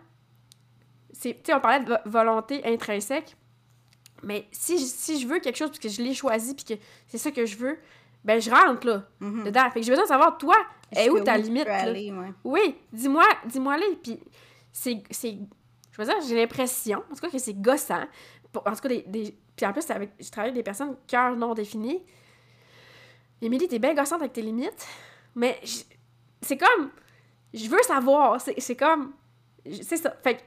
tu sais, on parlait de volonté intrinsèque, mais si je veux quelque chose parce que je l'ai choisi puis que c'est ça que je veux, ben je rentre, là, dedans. Fait que j'ai besoin de savoir, toi, est où ta limite, là? Oui, dis-moi-les. Puis c'est... Je veux dire, j'ai l'impression, en tout cas, que c'est gossant. En tout cas, puis en plus, je travaille avec des personnes cœur non défini. Émilie, t'es bien gossante avec tes limites, mais c'est comme... Je veux savoir, c'est comme... C'est ça. Fait que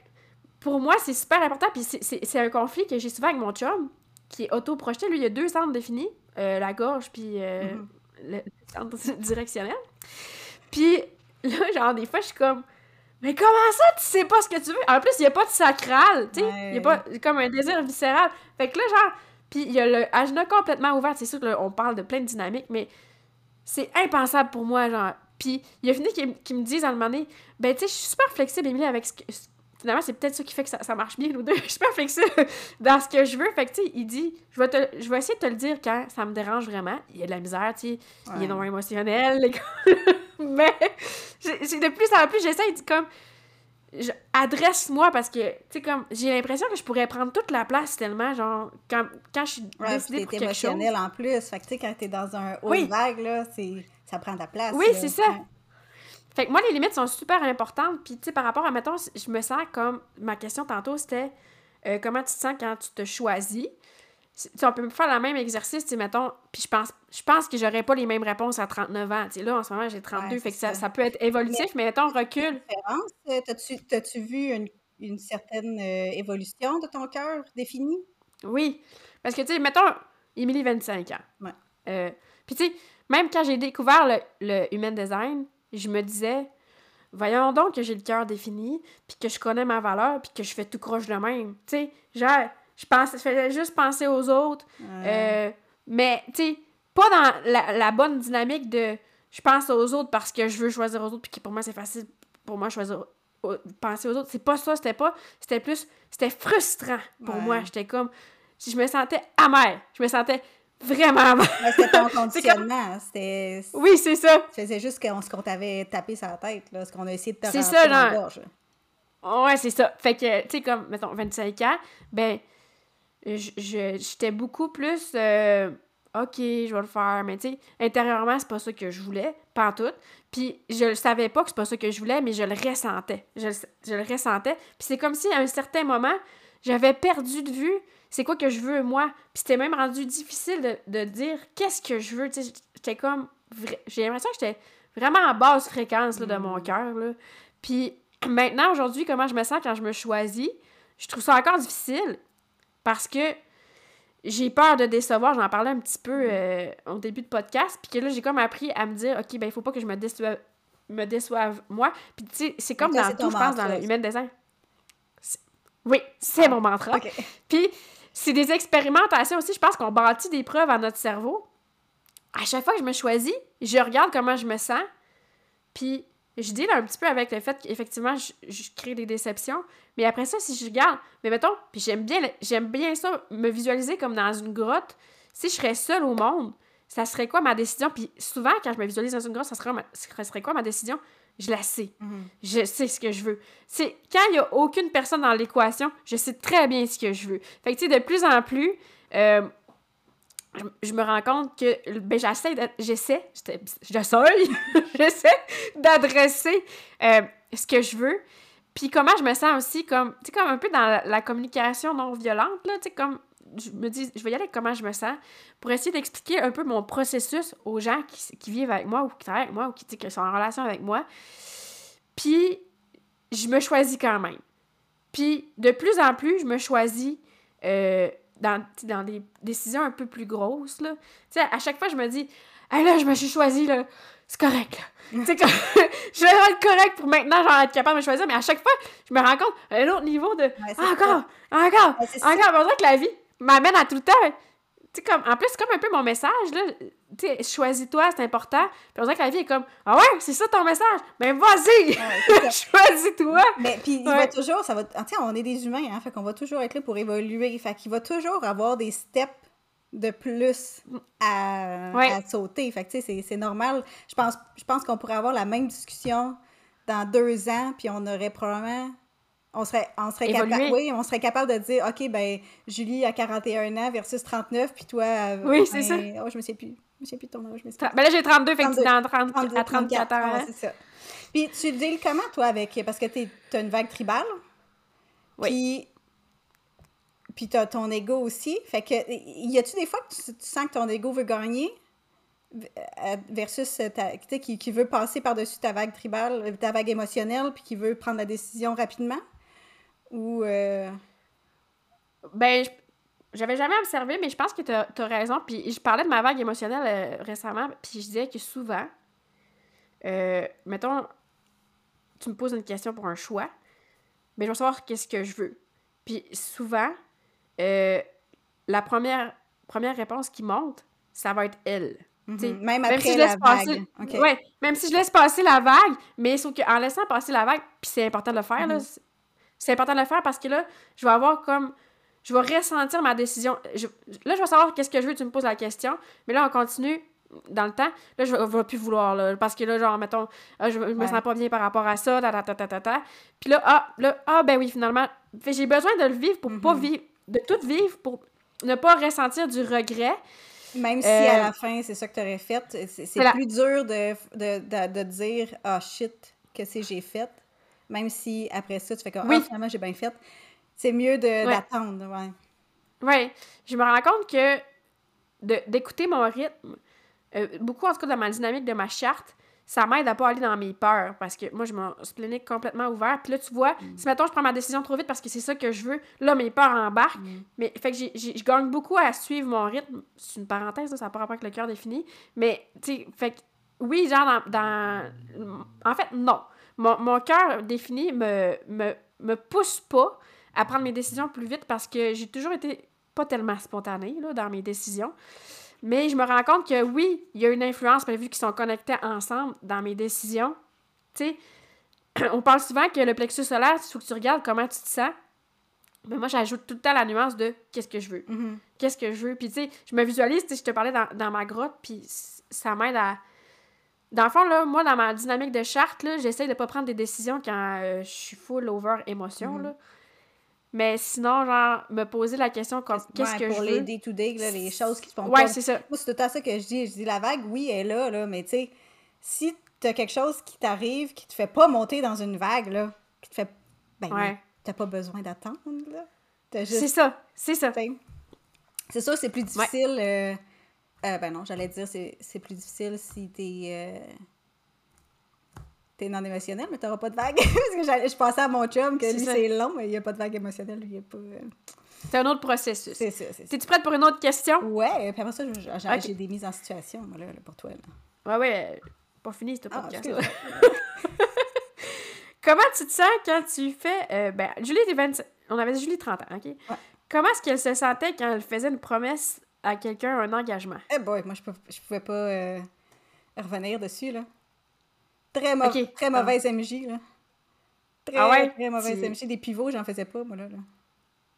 pour moi, c'est super important, puis c'est un conflit que j'ai souvent avec mon chum, qui est auto-projeté. Lui, il y a 2 centres définis, la gorge, puis le centre directionnel. Puis là, genre, des fois, je suis comme... Mais comment ça, tu sais pas ce que tu veux? En plus, il n'y a pas de sacral, tu sais. Il n'y a pas comme un désir viscéral. Fait que là, genre... Puis il y a le agenda complètement ouvert. C'est sûr qu'on parle de plein de dynamiques, mais c'est impensable pour moi, genre. Puis il y a fini qui me disent à un moment donné, « Ben, tu sais, je suis super flexible, Émilie, avec ce que... » Finalement, c'est peut-être ça qui fait que ça marche bien, nous deux. Je suis super flexible dans ce que je veux. Fait que, tu sais, il dit, « Je vais essayer de te le dire quand ça me dérange vraiment. » Il y a de la misère, tu sais. Ouais. Il est non émotionnel, les gars. Mais de plus en plus, j'essaie de comme... Adresse-moi parce que, tu sais, comme, j'ai l'impression que je pourrais prendre toute la place tellement, genre, quand je suis décidée pour quelque chose. Ouais, t'es émotionnelle en plus. Fait que, tu sais, quand t'es dans un haut de vague, là, ça prend de la place. Oui, là. C'est ça. Ouais. Fait que moi, les limites sont super importantes. Puis, tu sais, par rapport à, mettons, je me sens comme... Ma question tantôt, c'était comment tu te sens quand tu te choisis? T'sais, on peut me faire le même exercice, tu sais, mettons, puis je pense que j'aurais pas les mêmes réponses à 39 ans. Tu sais, là, en ce moment, j'ai 32, fait que ça peut être évolutif, mais mettons, recul. T'as-tu vu une une certaine évolution de ton cœur définie? Oui, parce que, tu sais, mettons, Émilie, 25 ans. Ouais. Puis, tu sais, même quand j'ai découvert le Human Design, je me disais, voyons donc que j'ai le cœur défini, puis que je connais ma valeur, puis que je fais tout croche de même. Tu sais, genre, je faisais juste penser aux autres. Ouais. Mais, tu sais, pas dans la bonne dynamique de je pense aux autres parce que je veux choisir aux autres, puis que pour moi, c'est facile pour moi choisir penser aux autres. C'est pas ça, c'était plus, c'était frustrant pour moi. J'étais comme, je me sentais amère. Je me sentais vraiment amère. Mais c'était ton conditionnement. C'était... Oui, c'est ça. Tu faisais juste ce qu'on t'avait tapé sur la tête, là, ce qu'on a essayé de te rentrer dans la gorge. Ouais, c'est ça. Fait que, tu sais, comme, mettons, 25 ans, ben, j'étais beaucoup plus... OK, je vais le faire, mais tu sais, intérieurement, c'est pas ça que je voulais, pantoute. Puis je le savais pas que c'est pas ça que je voulais, mais je le ressentais. Je le ressentais. Puis c'est comme si, à un certain moment, j'avais perdu de vue c'est quoi que je veux, moi. Puis c'était même rendu difficile de dire qu'est-ce que je veux. Tu sais, j'étais comme... J'ai l'impression que j'étais vraiment en basse fréquence là, de mon cœur, là. Puis maintenant, aujourd'hui, comment je me sens quand je me choisis, je trouve ça encore difficile parce que j'ai peur de décevoir, j'en parlais un petit peu au début de podcast, puis que là, j'ai comme appris à me dire, OK, ben il faut pas que je me déçoive moi. Puis tu sais, c'est comme dans tout, je pense, dans le Human Design. Oui, c'est mon mantra. Okay. Puis c'est des expérimentations aussi, je pense qu'on bâtit des preuves à notre cerveau. À chaque fois que je me choisis, je regarde comment je me sens, puis je deal un petit peu avec le fait qu'effectivement, je crée des déceptions. Mais après ça, si je regarde, mais mettons, puis j'aime bien ça, me visualiser comme dans une grotte. Si je serais seule au monde, ça serait quoi ma décision? Puis souvent, quand je me visualise dans une grotte, ça serait quoi ma décision? Je la sais. Mm-hmm. Je sais ce que je veux. C'est, quand il n'y a aucune personne dans l'équation, je sais très bien ce que je veux. Fait que, tu sais, de plus en plus, je me rends compte que ben, j'essaie d'adresser ce que je veux. Puis comment je me sens aussi comme, tu sais, comme un peu dans la communication non violente, là, tu sais, comme, je me dis, je vais y aller avec comment je me sens pour essayer d'expliquer un peu mon processus aux gens qui vivent avec moi ou qui travaillent avec moi ou qui sont en relation avec moi. Puis, je me choisis quand même. Puis, de plus en plus, je me choisis... dans des décisions un peu plus grosses, là. Tu sais, à chaque fois, je me dis, « Hey, là, je me suis choisie, là. C'est correct, là. » Tu sais, je vais être correct pour maintenant, genre, être capable de me choisir, mais à chaque fois, je me rends compte à un autre niveau de, « Encore! Ouais, encore! » On dirait que la vie m'amène à tout le temps. Tu sais, comme, en plus, c'est comme un peu mon message, là. Tu sais, « Choisis-toi, c'est important. » Puis on dirait que la vie est comme, « Ah ouais, c'est ça ton message? Mais vas-y! Ouais, choisis-toi! » Mais puis il va toujours, ça va... Tu sais, on est des humains, hein, fait qu'on va toujours être là pour évoluer. Fait qu'il va toujours avoir des steps de plus à sauter. Fait que tu sais, c'est normal. Je pense qu'on pourrait avoir la même discussion dans 2 ans, puis on aurait probablement... On serait capable de dire, OK, ben Julie a 41 ans versus 39, puis toi... Oui, c'est ça. Oh, je me sais plus de ton âge. Ben là, j'ai 32, fait que tu es dans 34 ans. Ouais, c'est ça. Puis tu deals comment, toi, avec... Parce que t'as une vague tribale. Oui. Puis t'as ton ego aussi. Fait que, y a-tu des fois que tu sens que ton ego veut gagner versus qui veut passer par-dessus ta vague tribale, ta vague émotionnelle, puis qui veut prendre la décision rapidement? Ou... Ben, j'avais jamais observé, mais je pense que t'as raison. Puis je parlais de ma vague émotionnelle récemment, puis je disais que souvent, mettons, tu me poses une question pour un choix, mais je veux savoir qu'est-ce que je veux. Puis souvent, la première réponse qui monte, ça va être elle. Mm-hmm. Même après si je laisse passer, okay. Ouais, même si je laisse passer la vague, mais sauf qu'en laissant passer la vague, puis c'est important de le faire, là, c'est important de le faire parce que là, je vais avoir comme... Je vais ressentir ma décision. Là, je vais savoir qu'est-ce que je veux, tu me poses la question. Mais là, on continue dans le temps. Là, je ne vais plus vouloir, là, parce que là, genre, mettons, je me sens pas bien par rapport à ça, Puis là, ben oui, finalement, fait, j'ai besoin de le vivre pour pas vivre... De tout vivre pour ne pas ressentir du regret. Même si à la fin, c'est ça que tu aurais fait, c'est plus dur de dire « Ah, shit, qu'est-ce que j'ai fait? » Même si après ça, tu fais comme « Ah, finalement, j'ai bien fait. » C'est mieux d'attendre, ouais. Oui, je me rends compte que d'écouter mon rythme, beaucoup en tout cas dans ma dynamique de ma charte, ça m'aide à pas aller dans mes peurs, parce que moi, je m'en splenique complètement ouvert. Puis là, tu vois, si, mettons, je prends ma décision trop vite parce que c'est ça que je veux, là, mes peurs embarquent. Mais fait que je gagne beaucoup à suivre mon rythme. C'est une parenthèse, là, ça n'a pas rapport avec le cœur défini. Mais, tu sais, fait que, oui, genre, en fait, non. Mon cœur défini me pousse pas à prendre mes décisions plus vite parce que j'ai toujours été pas tellement spontanée, là, dans mes décisions. Mais je me rends compte que oui, il y a une influence, mais vu qu'ils sont connectés ensemble dans mes décisions, tu sais, on parle souvent que le plexus solaire, il faut que tu regardes comment tu te sens. Mais moi, j'ajoute tout le temps la nuance de qu'est-ce que je veux. Qu'est-ce que je veux. Puis, tu sais, je me visualise, tu sais, je te parlais dans ma grotte, puis ça m'aide à. Dans le fond, là, moi, dans ma dynamique de charte, là, j'essaie de ne pas prendre des décisions quand je suis full over émotion, là. Mais sinon, genre, me poser la question comme, qu'est-ce que je veux? Pour les day-to-day, là, les choses qui se font pas. Ouais, c'est ça. Moi, c'est tout à ça que je dis. Je dis, la vague, oui, elle est là, là, mais tu sais, si t'as quelque chose qui t'arrive, qui te fait pas monter dans une vague, là, qui te fait... Ben, ouais. T'as pas besoin d'attendre, là. T'as juste... C'est ça, c'est ça. C'est sûr, c'est plus difficile... Ouais. Ben non, j'allais dire, c'est plus difficile si t'es... T'es non émotionnel, mais t'auras pas de vague. Parce que je pensais à mon chum, que lui, c'est long, mais il n'y a pas de vague émotionnelle. Lui, il n'y a pas... C'est un autre processus. C'est ça, c'est ça. T'es-tu prête pour une autre question? Ouais, puis après ça, j'ai des mises en situation, moi, là, pour toi. Là. Ouais, pas fini, c'est pas podcast. Comment tu te sens quand tu fais... ben, Julie était 27... On avait Julie 30 ans, OK? Ouais. Comment est-ce qu'elle se sentait quand elle faisait une promesse à quelqu'un, un engagement? Eh boy, moi, je pouvais pas revenir dessus, là. Très mauvaise MJ, là. Très mauvaise MJ. Des pivots, j'en faisais pas, moi, là.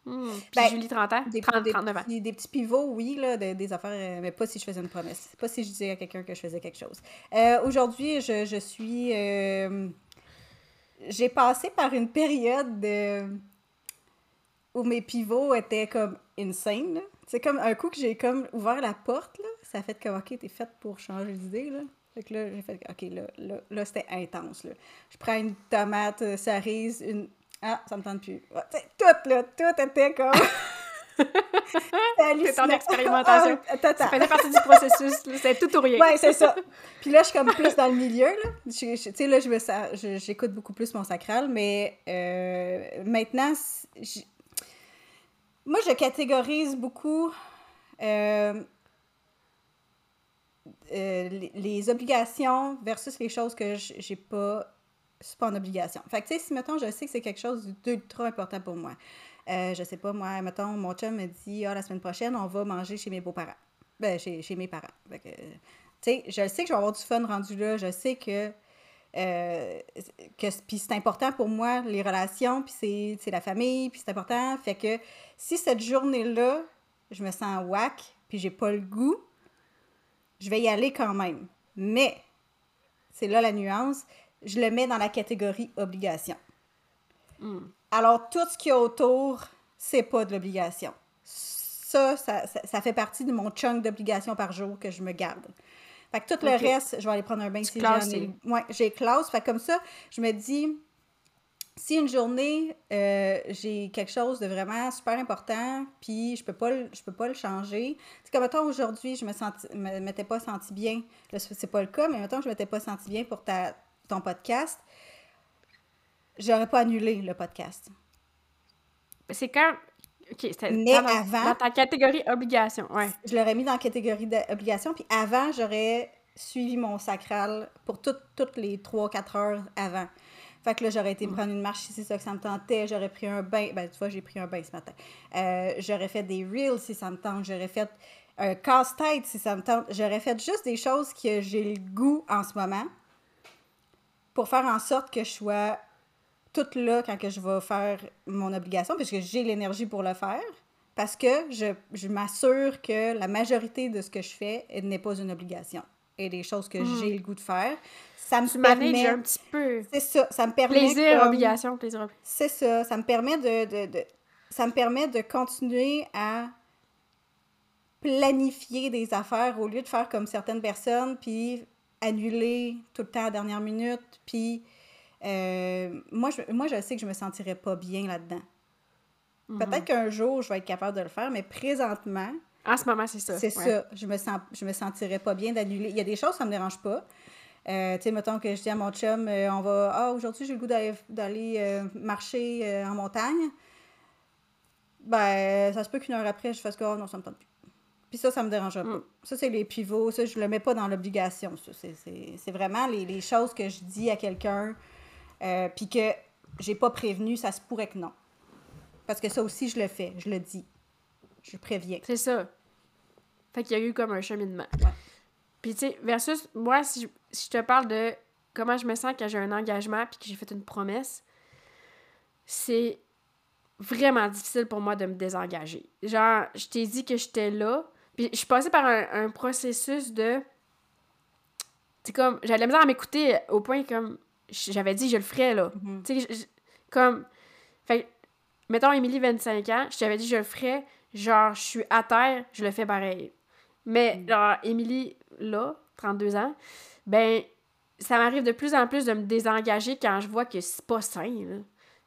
Puis Julie, 30 ans, 39 ans. Des petits pivots, oui, là, des affaires, mais pas si je faisais une promesse. Pas si je disais à quelqu'un que je faisais quelque chose. Aujourd'hui, je suis... j'ai passé par une période où mes pivots étaient comme insane, là. C'est comme un coup que j'ai comme ouvert la porte, là. Ça a fait comme, OK, t'es faite pour changer d'idée, là. Fait que là, j'ai fait, OK, là c'était intense, là. Je prends une tomate, cerise, une... Ah, ça me tente plus. Oh, tout, là, tout était comme... C'est ton expérimentation. Ça faisait partie du processus, là. C'était tout ou rien. Oui, c'est ça. Puis là, je suis comme plus dans le milieu, là. Tu sais, là, j'écoute beaucoup plus mon sacral, mais maintenant, moi, je catégorise beaucoup... les obligations versus les choses que j'ai pas... C'est pas en obligation. Fait que, tu sais, si, mettons, je sais que c'est quelque chose d'ultra important pour moi. Je sais pas, moi, mettons, mon chum me dit « Ah, la semaine prochaine, on va manger chez mes beaux-parents. » Ben, chez mes parents. Fait que, tu sais, je sais que je vais avoir du fun rendu là. Je sais que puis c'est important pour moi, les relations, puis c'est la famille, puis c'est important. Fait que si cette journée-là, je me sens whack, puis j'ai pas le goût, je vais y aller quand même. Mais, c'est là la nuance, je le mets dans la catégorie obligation. Alors, tout ce qui est autour, c'est pas de l'obligation. Ça fait partie de mon chunk d'obligations par jour que je me garde. Fait que tout le reste, je vais aller prendre un bain si j'en ai. Ouais, j'ai classe. Fait que comme ça, je me dis, si une journée, j'ai quelque chose de vraiment super important, puis je peux pas le changer. C'est comme, mettons, aujourd'hui, je me m'étais pas sentie bien. Là, c'est pas le cas, mais mettons, je m'étais pas sentie bien pour ton podcast. J'aurais pas annulé le podcast. C'est quand... OK, c'était dans ta catégorie obligation, ouais. Je l'aurais mis dans la catégorie d'obligation, puis avant, j'aurais suivi mon sacral pour toutes les 3-4 heures avant. Fait que là, j'aurais été prendre une marche si c'est ça que ça me tentait. J'aurais pris un bain. Ben, tu vois, j'ai pris un bain ce matin. J'aurais fait des reels si ça me tente. J'aurais fait un casse-tête si ça me tente. J'aurais fait juste des choses que j'ai le goût en ce moment pour faire en sorte que je sois toute là quand que je vais faire mon obligation, parce que j'ai l'énergie pour le faire, parce que je m'assure que la majorité de ce que je fais n'est pas une obligation. Et des choses que j'ai le goût de faire. Ça me permet un petit peu. C'est ça, ça me permet obligation, plaisir. C'est ça, ça me permet de continuer à planifier des affaires au lieu de faire comme certaines personnes puis annuler tout le temps à la dernière minute, puis moi je sais que je me sentirais pas bien là-dedans. Peut-être qu'un jour je vais être capable de le faire, mais présentement, en ce moment, c'est ça. Je me sentirais pas bien d'annuler. Il y a des choses, ça me dérange pas. Tu sais, mettons que je dis à mon chum, on va, aujourd'hui, j'ai le goût d'aller marcher en montagne. Ben, ça se peut qu'une heure après, je fasse que, non, ça me tente plus. Puis ça, ça me dérangera pas. Ça, c'est les pivots. Ça, je le mets pas dans l'obligation. Ça, c'est vraiment les choses que je dis à quelqu'un, puis que j'ai pas prévenu, ça se pourrait que non. Parce que ça aussi, je le fais. Je le dis. Je préviens. C'est ça. Fait qu'il y a eu comme un cheminement. Ouais. Puis, tu sais, versus moi, si je te parle de comment je me sens quand j'ai un engagement puis que j'ai fait une promesse, c'est vraiment difficile pour moi de me désengager. Genre, je t'ai dit que j'étais là, puis je suis passée par un processus de... C'est comme... J'avais de la misère à m'écouter au point comme... J'avais dit je le ferais, là. Mm-hmm. Tu sais, comme... Fait mettons, Émilie, 25 ans, je t'avais dit je le ferais, genre, je suis à terre, je le fais pareil. Mais, genre, Émilie, là, 32 ans, ben, ça m'arrive de plus en plus de me désengager quand je vois que c'est pas sain, là.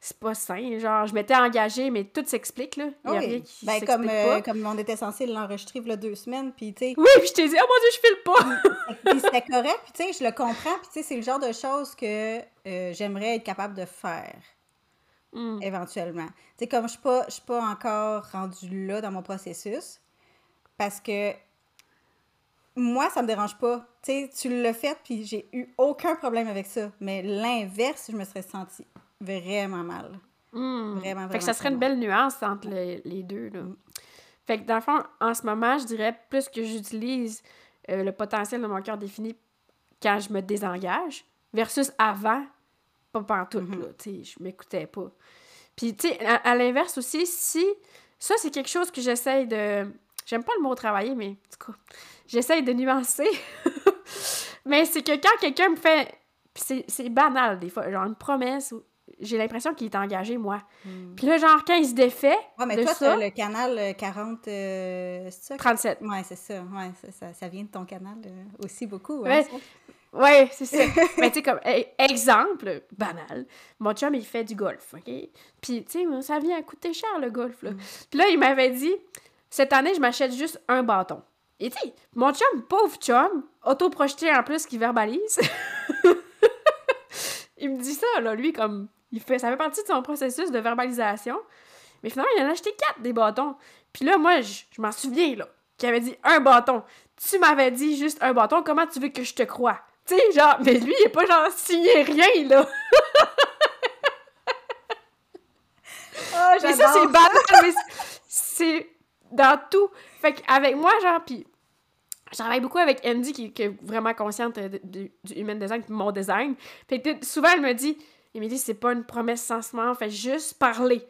C'est pas sain. Genre, je m'étais engagée, mais tout s'explique, là. Il y a rien qui s'explique pas. Comme on était censé l'enregistrer il y a 2 semaines, puis tu sais... Oui, puis je t'ai dit « Oh mon Dieu, je file pas! » Puis c'était correct, puis tu sais, je le comprends, puis tu sais, c'est le genre de choses que j'aimerais être capable de faire, éventuellement. Tu sais, comme je suis pas encore rendue là dans mon processus, parce que moi, ça me dérange pas. Tu sais, tu l'as fait, puis j'ai eu aucun problème avec ça. Mais l'inverse, je me serais sentie vraiment mal. Vraiment. Fait que ça serait une belle nuance entre les deux, là. Fait que dans le fond, en ce moment, je dirais plus que j'utilise le potentiel de mon cœur défini quand je me désengage, versus avant, pas pantoute, là. Tu sais, je m'écoutais pas. Puis, tu sais, à l'inverse aussi, si... Ça, c'est quelque chose que j'essaye de... J'aime pas le mot « travailler », mais en tout cas, j'essaye de nuancer. Mais c'est que quand quelqu'un me fait... Puis c'est banal, des fois, genre une promesse... ou... J'ai l'impression qu'il est engagé, moi. Puis là, genre, quand il se défait mais de toi, ça... le canal 40... c'est ça? 37. Oui, c'est ça. Ouais, ça vient de ton canal aussi beaucoup. Ouais, ouais, c'est ça. Mais tu sais, comme exemple banal, mon chum, il fait du golf, OK? Puis, tu sais, ça vient à coûter cher, le golf, là. Puis là, il m'avait dit, cette année, je m'achète juste un bâton. Et tu sais, mon chum, pauvre chum, autoprojeté en plus, qui verbalise... Il me dit ça, là, lui, comme... ça fait partie de son processus de verbalisation. Mais finalement, il en a acheté 4, des bâtons. Puis là, moi, je m'en souviens, là, qu'il avait dit un bâton. Tu m'avais dit juste un bâton, comment tu veux que je te croie? Tu sais, genre, mais lui, il est pas, genre, signé rien, là. Oh, mais ça, c'est banal, mais c'est dans tout. Fait qu'avec moi, genre, pis... Je travaille beaucoup avec Andy, qui est vraiment consciente du Human Design, de mon design. Fait que souvent, elle me dit, Émilie, c'est pas une promesse sans ciment, fait juste parler.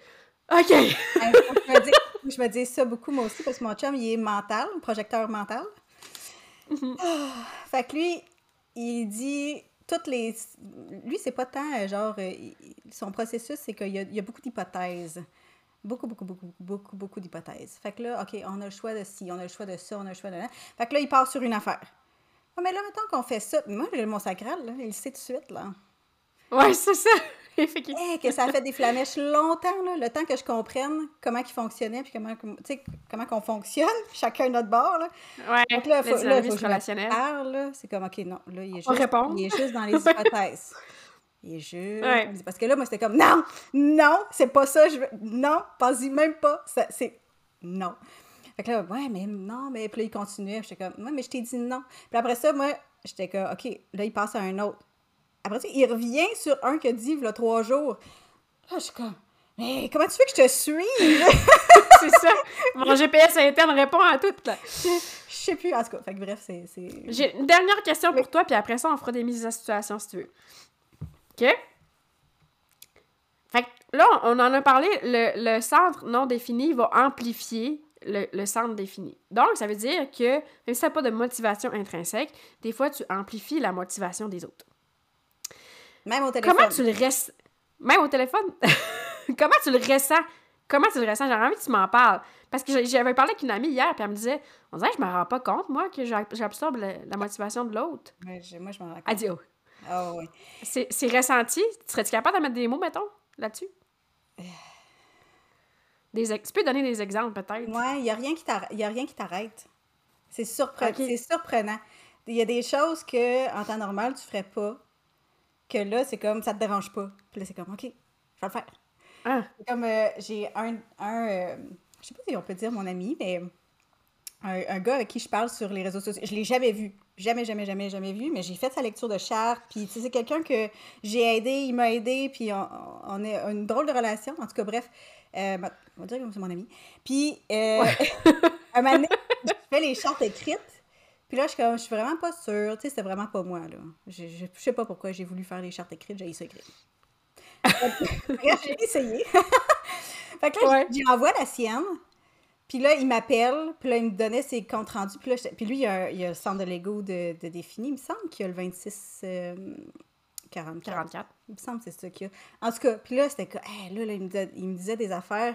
OK! Je me dis ça beaucoup, moi aussi, parce que mon chum, il est mental, projecteur mental. Mm-hmm. Fait que lui, il dit toutes les... Lui, c'est pas tant, genre... Son processus, c'est qu'il y a beaucoup d'hypothèses. Beaucoup d'hypothèses. Fait que là, OK, on a le choix de ci, on a le choix de ça, on a le choix de là. Fait que là, il part sur une affaire. Oh, mais là, mettons qu'on fait ça. Moi, j'ai mon sacral, là, il le sait tout de suite, là. Ouais, c'est ça. Que ça a fait des flamèches longtemps, là, le temps que je comprenne comment il fonctionnait, puis comment qu'on fonctionne, chacun notre bord, là. Ouais, donc là, il faut relationnel. C'est comme, OK, non, là, il est juste dans les hypothèses. Et parce que là, moi, c'était comme, non, c'est pas ça, non, pense-y même pas, ça, c'est, non. Fait que là, puis là, il continuait, j'étais comme, ouais, mais je t'ai dit non. Puis après ça, moi, j'étais comme, OK, là, il passe à un autre. Après ça, il revient sur un que dit, il y a 3 jours. Là, je suis comme, mais comment tu veux que je te suive? C'est ça, mon GPS interne répond à tout, là. Je sais plus, en tout cas, fait que bref, c'est... J'ai une dernière question pour toi, puis après ça, on fera des mises en situation, si tu veux. OK? Fait que là, on en a parlé, le centre non défini va amplifier le centre défini. Donc, ça veut dire que, même si t'as pas de motivation intrinsèque, des fois, tu amplifies la motivation des autres. Même au téléphone. Comment tu le ressens? Même au téléphone? Comment tu le ressens? J'aurais envie que tu m'en parles. Parce que j'avais parlé avec une amie hier, puis elle me disait, on dirait que je me rends pas compte, moi, que j'absorbe la motivation de l'autre. Mais moi, je m'en rends compte. Adieu. Ah oui. C'est ressenti. Serais-tu capable de mettre des mots, mettons, là-dessus? Tu peux donner des exemples, peut-être? Oui, il n'y a rien qui t'arrête. C'est surprenant. Il y a des choses qu'en temps normal, tu ne ferais pas. Que là, c'est comme, ça ne te dérange pas. Puis là, c'est comme, OK, je vais le faire. Ah. C'est comme, j'ai un je sais pas si on peut dire mon ami, mais un gars avec qui je parle sur les réseaux sociaux. Je ne l'ai jamais vu. Jamais vu, mais j'ai fait sa lecture de charte. Puis, tu sais, c'est quelqu'un que j'ai aidé, il m'a aidé, puis on a une drôle de relation. En tout cas, bref, on va dire comme c'est mon ami. Puis, un moment donné, je fais les chartes écrites. Puis là, je suis vraiment pas sûre. Tu sais, c'était vraiment pas moi, là. Je sais pas pourquoi j'ai voulu faire les chartes écrites, j'ai essayé. J'ai essayé. Fait que là, ouais. J'envoie la sienne. Puis là, il m'appelle, puis là, il me donnait ses comptes rendus. Puis lui, il y a le centre de Lego de défini, il me semble qu'il y a le 26... 44. Il me semble que c'est ça qu'il y a. En tout cas, puis là, c'était que... Hey, là, il me disait des affaires.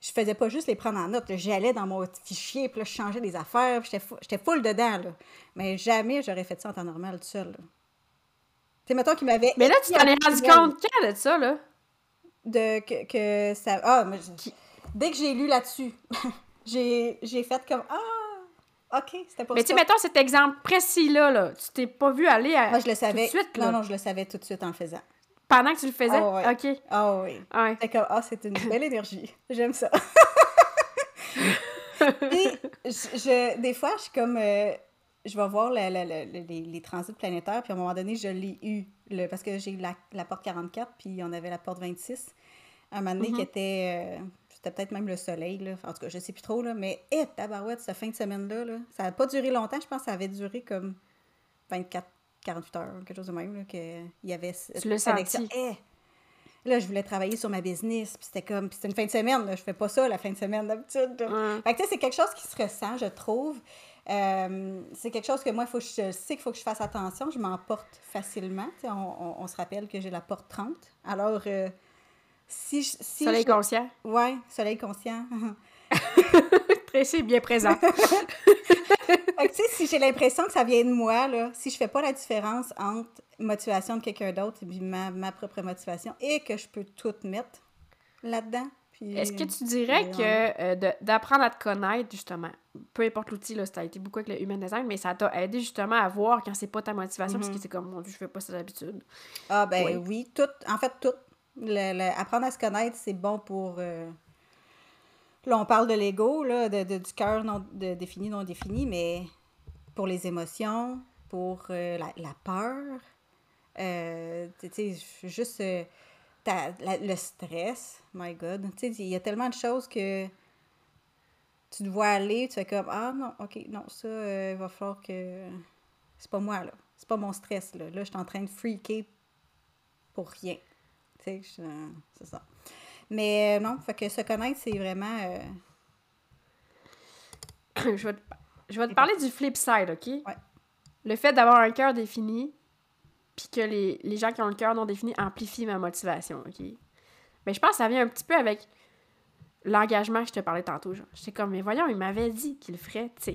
Je faisais pas juste les prendre en note. Là, j'allais dans mon fichier, puis là, je changeais des affaires. Puis j'étais full dedans, là. Mais jamais j'aurais fait ça en temps normal, tout seul, là. Tu sais, mettons qu'il m'avait... Mais là, tu t'en es rendu compte quand, de ça, là? Que ça... Ah, mais... Dès que j'ai lu là-dessus, j'ai fait comme « Ah! OK, c'était pas ça. » Mais tu sais, mettons cet exemple précis-là, là, tu t'es pas vu aller à... Moi, je le savais. Tout de suite, là. Non, je le savais tout de suite en le faisant. Pendant que tu le faisais? Oh, ouais. OK. Ah oh, oui. Ouais. C'était comme « Ah, oh, c'est une belle énergie. J'aime ça. » Puis, des fois, je suis comme... je vais voir les transits planétaires, puis à un moment donné, je l'ai eu. Parce que j'ai eu la porte 44, puis on avait la porte 26. À un moment donné, qui était... C'était peut-être même le soleil, là. En tout cas, je sais plus trop, là. Mais, tabarouette, cette fin de semaine-là, là, ça n'a pas duré longtemps. Je pense que ça avait duré comme 24, 48 heures, quelque chose de même, là, qu'il y avait cette connexion. Là, je voulais travailler sur ma business, puis c'était comme... Puis c'était une fin de semaine, là. Je fais pas ça, la fin de semaine, d'habitude. Mm. Fait que, tu sais, c'est quelque chose qui se ressent, je trouve. C'est quelque chose que moi, je sais qu'il faut que je fasse attention. Je m'emporte facilement. Tu sais, on se rappelle que j'ai la porte 30. Alors... Si soleil conscient. Oui, soleil conscient. Très bien présent. Fait que, tu sais, si j'ai l'impression que ça vient de moi, là, si je fais pas la différence entre motivation de quelqu'un d'autre et ma propre motivation et que je peux tout mettre là-dedans. Puis, est-ce que tu dirais que d'apprendre à te connaître, justement, peu importe l'outil, là, ça a été beaucoup avec le Human Design, mais ça t'a aidé justement à voir quand c'est pas ta motivation, parce que c'est comme, mon Dieu, je fais pas ça d'habitude. Ah, ben oui, tout. En fait, tout. Apprendre à se connaître, c'est bon pour... Là, on parle de l'ego, là, du cœur défini, non défini, mais pour les émotions, pour la peur, tu sais, juste le stress, my God. Tu sais, il y a tellement de choses que tu te vois aller, tu fais comme, ah non, OK, non, ça, il va falloir que... C'est pas moi, là. C'est pas mon stress, là. Là, je suis en train de freaker pour rien. C'est ça. Mais non, fait que se connaître, c'est vraiment... Je vais te parler du flip side, OK? Ouais. Le fait d'avoir un cœur défini, puis que les gens qui ont le cœur non défini amplifient ma motivation, OK? Mais je pense que ça vient un petit peu avec l'engagement que je te parlais tantôt. Genre. J'étais comme, mais voyons, il m'avait dit qu'il le ferait, tu sais.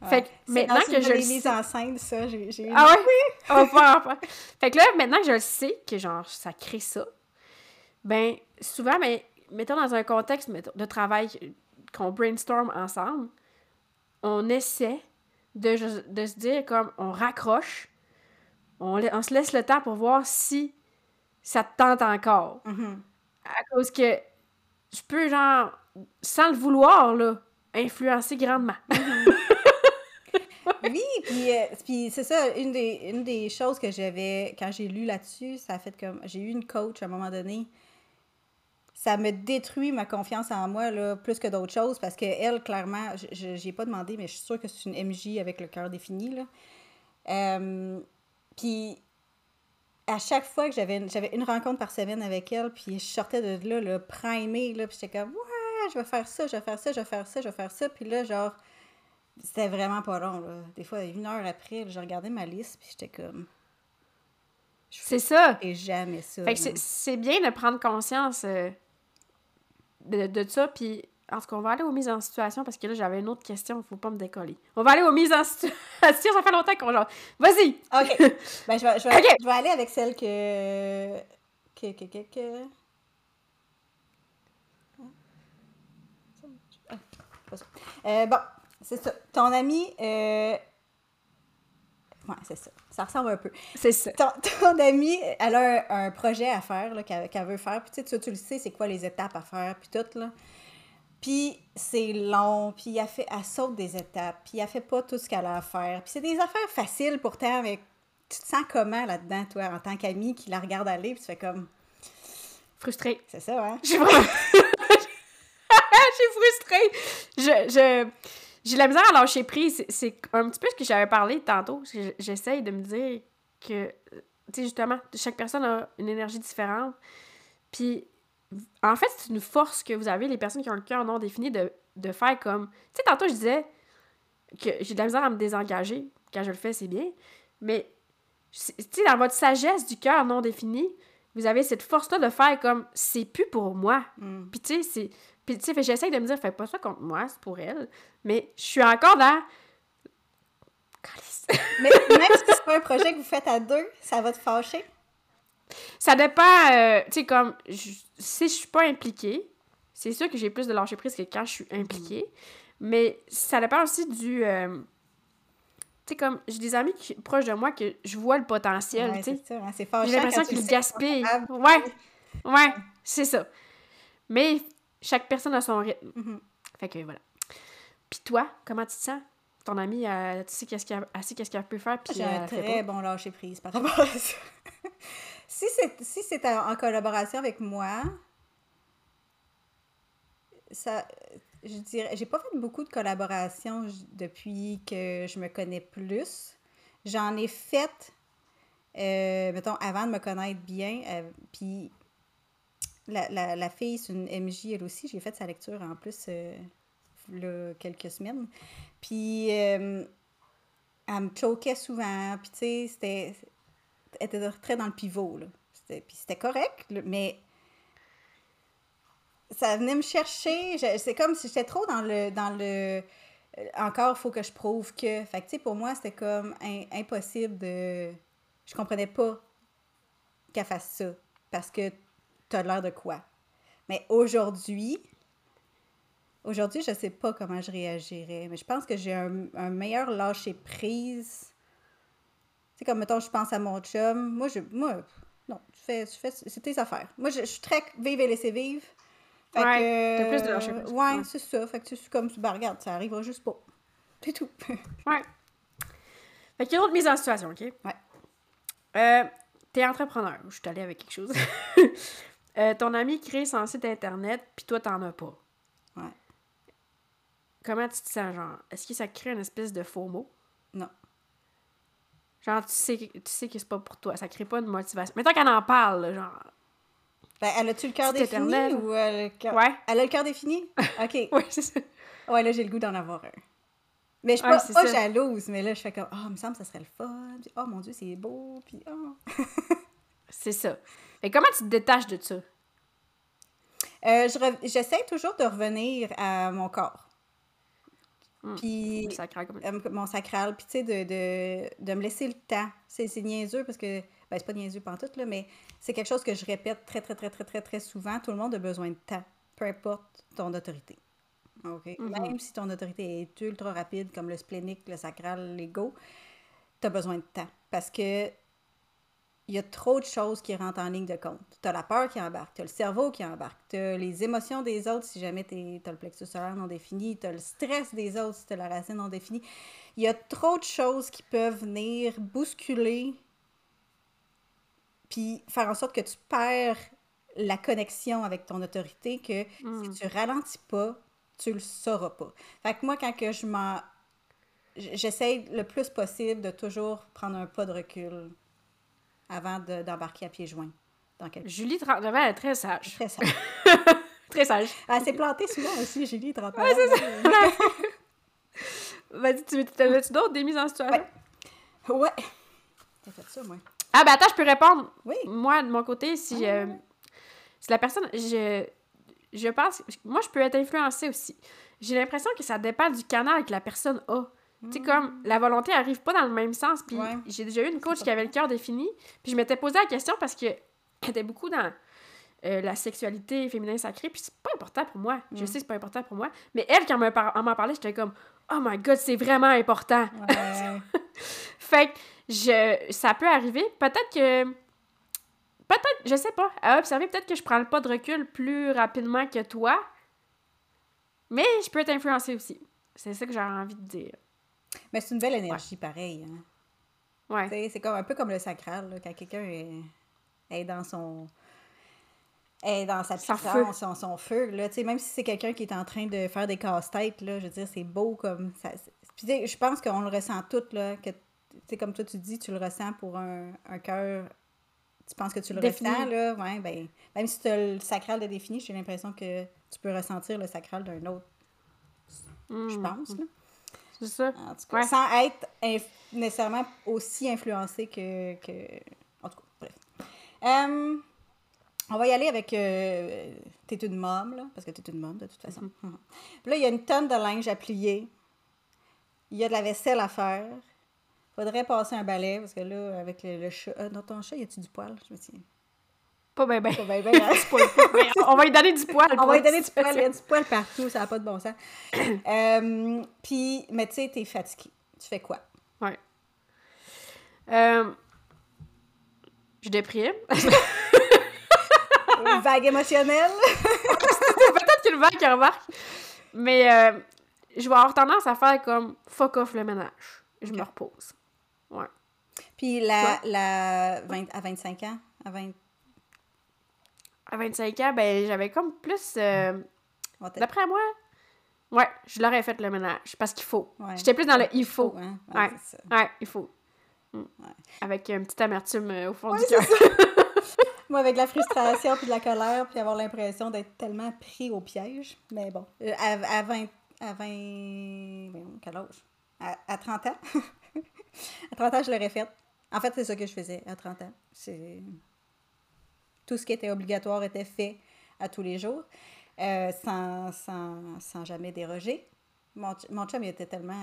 Ouais. Fait que maintenant que je le sais... mise en scène, ça, j'ai... Ah ouais? Oui! Enfin. Fait que là, maintenant que je le sais, que genre, ça crée ça, ben souvent, mettons dans un contexte de travail qu'on brainstorm ensemble, on essaie de se dire comme, on raccroche, on se laisse le temps pour voir si ça te tente encore. Mm-hmm. À cause que je peux, genre, sans le vouloir, là, influencer grandement. Oui, puis c'est ça, une des choses que j'avais, quand j'ai lu là-dessus, ça a fait comme, j'ai eu une coach à un moment donné, ça me détruit ma confiance en moi, là, plus que d'autres choses, parce qu'elle, clairement, j'ai pas demandé, mais je suis sûre que c'est une MJ avec le cœur défini, là. Puis, à chaque fois que j'avais une rencontre par semaine avec elle, puis je sortais de là, le primée, là, puis j'étais comme, ouais, je vais faire ça, puis là, genre... C'était vraiment pas long, là. Des fois, une heure après, je regardais ma liste, puis j'étais comme... C'est ça! Et jamais ça. Fait que c'est bien de prendre conscience de ça, puis... En tout cas, on va aller aux mises en situation, parce que là, j'avais une autre question, faut pas me décoller. On va aller aux mises en situation. Ça fait longtemps qu'on genre... Vas-y! OK! Ben, je vais aller avec celle que... Bon... C'est ça. Ton ami Ouais, c'est ça. Ça ressemble un peu. C'est ça. Ton amie, elle a un projet à faire là, qu'elle veut faire. Puis tu le sais, c'est quoi les étapes à faire, puis tout, là. Puis c'est long, puis elle saute des étapes, puis elle fait pas tout ce qu'elle a à faire. Puis c'est des affaires faciles pourtant, mais tu te sens comment là-dedans, toi, en tant qu'amie qui la regarde aller, puis tu fais comme... Frustrée. C'est ça, hein? Je suis vraiment... Je suis frustrée. J'ai de la misère à lâcher prise. C'est un petit peu ce que j'avais parlé tantôt. J'essaye de me dire que, tu sais, justement, chaque personne a une énergie différente. Puis, en fait, c'est une force que vous avez, les personnes qui ont le cœur non défini, de faire comme... Tu sais, tantôt, je disais que j'ai de la misère à me désengager. Quand je le fais, c'est bien. Mais, tu sais, dans votre sagesse du cœur non défini, vous avez cette force-là de faire comme « c'est plus pour moi ». Puis tu sais, c'est... Puis tu sais, j'essaie de me dire « fais pas ça contre moi, c'est pour elle ». Mais je suis encore dans... Mais même si c'est pas un projet que vous faites à deux, ça va te fâcher? Ça dépend... tu sais, comme... Si je suis pas impliquée, c'est sûr que j'ai plus de lâcher prise que quand je suis impliquée. Mais ça dépend aussi du... Tu sais, comme, j'ai des amis proches de moi que je vois le potentiel, ouais, tu sais. C'est ça, hein, c'est fâchant. J'ai l'impression qu'ils gaspillent. Ouais, c'est ça. Mais chaque personne a son rythme. Mm-hmm. Fait que, voilà. Puis toi, comment tu te sens? Ton amie, tu sais qu'est-ce qu'elle peut faire, puis j'ai un très bon lâcher-prise par rapport à ça. si c'est en collaboration avec moi, ça... Je dirais, j'ai pas fait beaucoup de collaborations depuis que je me connais plus. J'en ai fait, mettons, avant de me connaître bien. Puis la fille, c'est une MJ, elle aussi. J'ai fait sa lecture en plus là, quelques semaines. Puis elle me choquait souvent. Puis tu sais, elle était très dans le pivot, là. Puis c'était correct, mais... Ça venait me chercher. C'est comme si j'étais trop dans le encore, faut que je prouve que... Fait que, tu sais, pour moi, c'était comme impossible de... Je comprenais pas qu'elle fasse ça, parce que t'as l'air de quoi. Mais aujourd'hui, je sais pas comment je réagirais, mais je pense que j'ai un meilleur lâcher-prise. Tu sais, comme, mettons, je pense à mon chum. Moi, non, tu fais... C'est tes affaires. Moi, je suis très vive et laissée vivre. Fait que, t'as plus de lâcher prise. Ouais, c'est ça. Fait que c'est comme, bah regarde, ça arrivera juste pas. C'est tout. Ouais. Fait qu'il y a une autre mise en situation, OK? Ouais. T'es entrepreneur. Je suis allée avec quelque chose. Ton ami crée son site Internet, puis toi, t'en as pas. Ouais. Comment tu te sens, genre? Est-ce que ça crée une espèce de faux mot? Non. Genre, tu sais que c'est pas pour toi. Ça crée pas une motivation. Mais tant qu'elle en parle, là, genre... Ben, elle a-tu le cœur défini ou elle a le cœur... Ouais. Elle a le cœur défini? OK. Oui, c'est ça. Ouais, là, j'ai le goût d'en avoir un. Mais je suis pas jalouse, mais là, je fais comme, il me semble que ça serait le fun. Puis, oh mon Dieu, c'est beau. Puis, C'est ça. Mais comment tu te détaches de ça? J'essaie toujours de revenir à mon corps. Puis, sacral, mon sacral. Puis, tu sais, de me laisser le temps. C'est niaiseux parce que... Ben, c'est pas niaiseux pantoute, là, mais c'est quelque chose que je répète très, très, très, très, très, très souvent. Tout le monde a besoin de temps, peu importe ton autorité. OK? Mm-hmm. Même si ton autorité est ultra rapide, comme le splénique, le sacral, l'ego, t'as besoin de temps. Parce que il y a trop de choses qui rentrent en ligne de compte. T'as la peur qui embarque, t'as le cerveau qui embarque, t'as les émotions des autres si jamais t'as le plexus solaire non défini, t'as le stress des autres si t'as la racine non définie. Il y a trop de choses qui peuvent venir bousculer puis faire en sorte que tu perds la connexion avec ton autorité, que si tu ralentis pas, tu le sauras pas. Fait que moi, quand que j'essaie le plus possible de toujours prendre un pas de recul avant d'embarquer à pieds joints. Julie, 39 ans, elle est très sage. Très sage. Très sage. Elle s'est plantée souvent aussi, Julie, 39 ans. Ouais, c'est ça. Vas-y, t'avais-tu d'autres des mises en situation? Ouais. T'as fait ça, moi. Ah, ben attends, je peux répondre. Oui. Moi, de mon côté, si la personne... Je pense... Moi, je peux être influencée aussi. J'ai l'impression que ça dépend du canal que la personne a. Tu sais, comme, la volonté n'arrive pas dans le même sens. Puis j'ai déjà eu une coach qui avait le cœur défini. Puis je m'étais posé la question parce qu'elle était beaucoup dans la sexualité féminine sacrée. Puis c'est pas important pour moi. Je sais que c'est pas important pour moi. Mais elle, quand elle m'en parlait, j'étais comme « Oh my God, c'est vraiment important! » Fait que ça peut arriver. Peut-être, je sais pas, à observer, peut-être que je prends le pas de recul plus rapidement que toi, mais je peux t'influencer aussi. C'est ça que j'aurais envie de dire. Mais c'est une belle énergie, pareil. Hein? Ouais. T'sais, c'est comme, un peu comme le sacral, là, quand quelqu'un est dans son... est dans sa puissance, son feu, là, tu sais, même si c'est quelqu'un qui est en train de faire des casse-têtes, là, je veux dire, c'est beau comme ça. Puis, tu sais, je pense qu'on le ressent toutes, là, que, tu sais, comme toi, tu dis, tu le ressens pour un cœur, tu penses que tu le ressens, là, ouais, ben, même si tu as le sacral de défini, j'ai l'impression que tu peux ressentir le sacral d'un autre, je pense, là. C'est ça. En tout cas, sans être nécessairement aussi influencé que... En tout cas, bref. On va y aller avec t'es une môme, là, parce que t'es une môme de toute façon. Puis là, il y a une tonne de linge à plier. Il y a de la vaisselle à faire. Faudrait passer un balai, parce que là, avec le chat. Dans ton chat, y a-tu du poil? Je me tiens. Pas ben. On va lui donner du poil. On va lui donner du poil. Il y a du poil partout, ça n'a pas de bon sens. Puis, mais tu sais, t'es fatiguée. Tu fais quoi? Ouais. Je déprime. Une vague émotionnelle. Peut-être qu'une vague qui remarque. Mais je vais avoir tendance à faire comme fuck off le ménage. Je me repose. Ouais. Puis à 25 ans? À 25 ans, ben j'avais comme plus... d'après moi, ouais, je l'aurais fait le ménage. Parce qu'il faut. Ouais. J'étais plus dans le « il faut ». Hein? Ouais, c'est ça. Ouais, il faut. Ouais. Avec une petite amertume au fond du cœur. Moi, avec de la frustration puis de la colère, puis avoir l'impression d'être tellement pris au piège. Mais bon, à 30 ans. À 30 ans, je l'aurais fait. En fait, c'est ça que je faisais à 30 ans. Tout ce qui était obligatoire était fait à tous les jours, sans jamais déroger. Mon chum, il était tellement...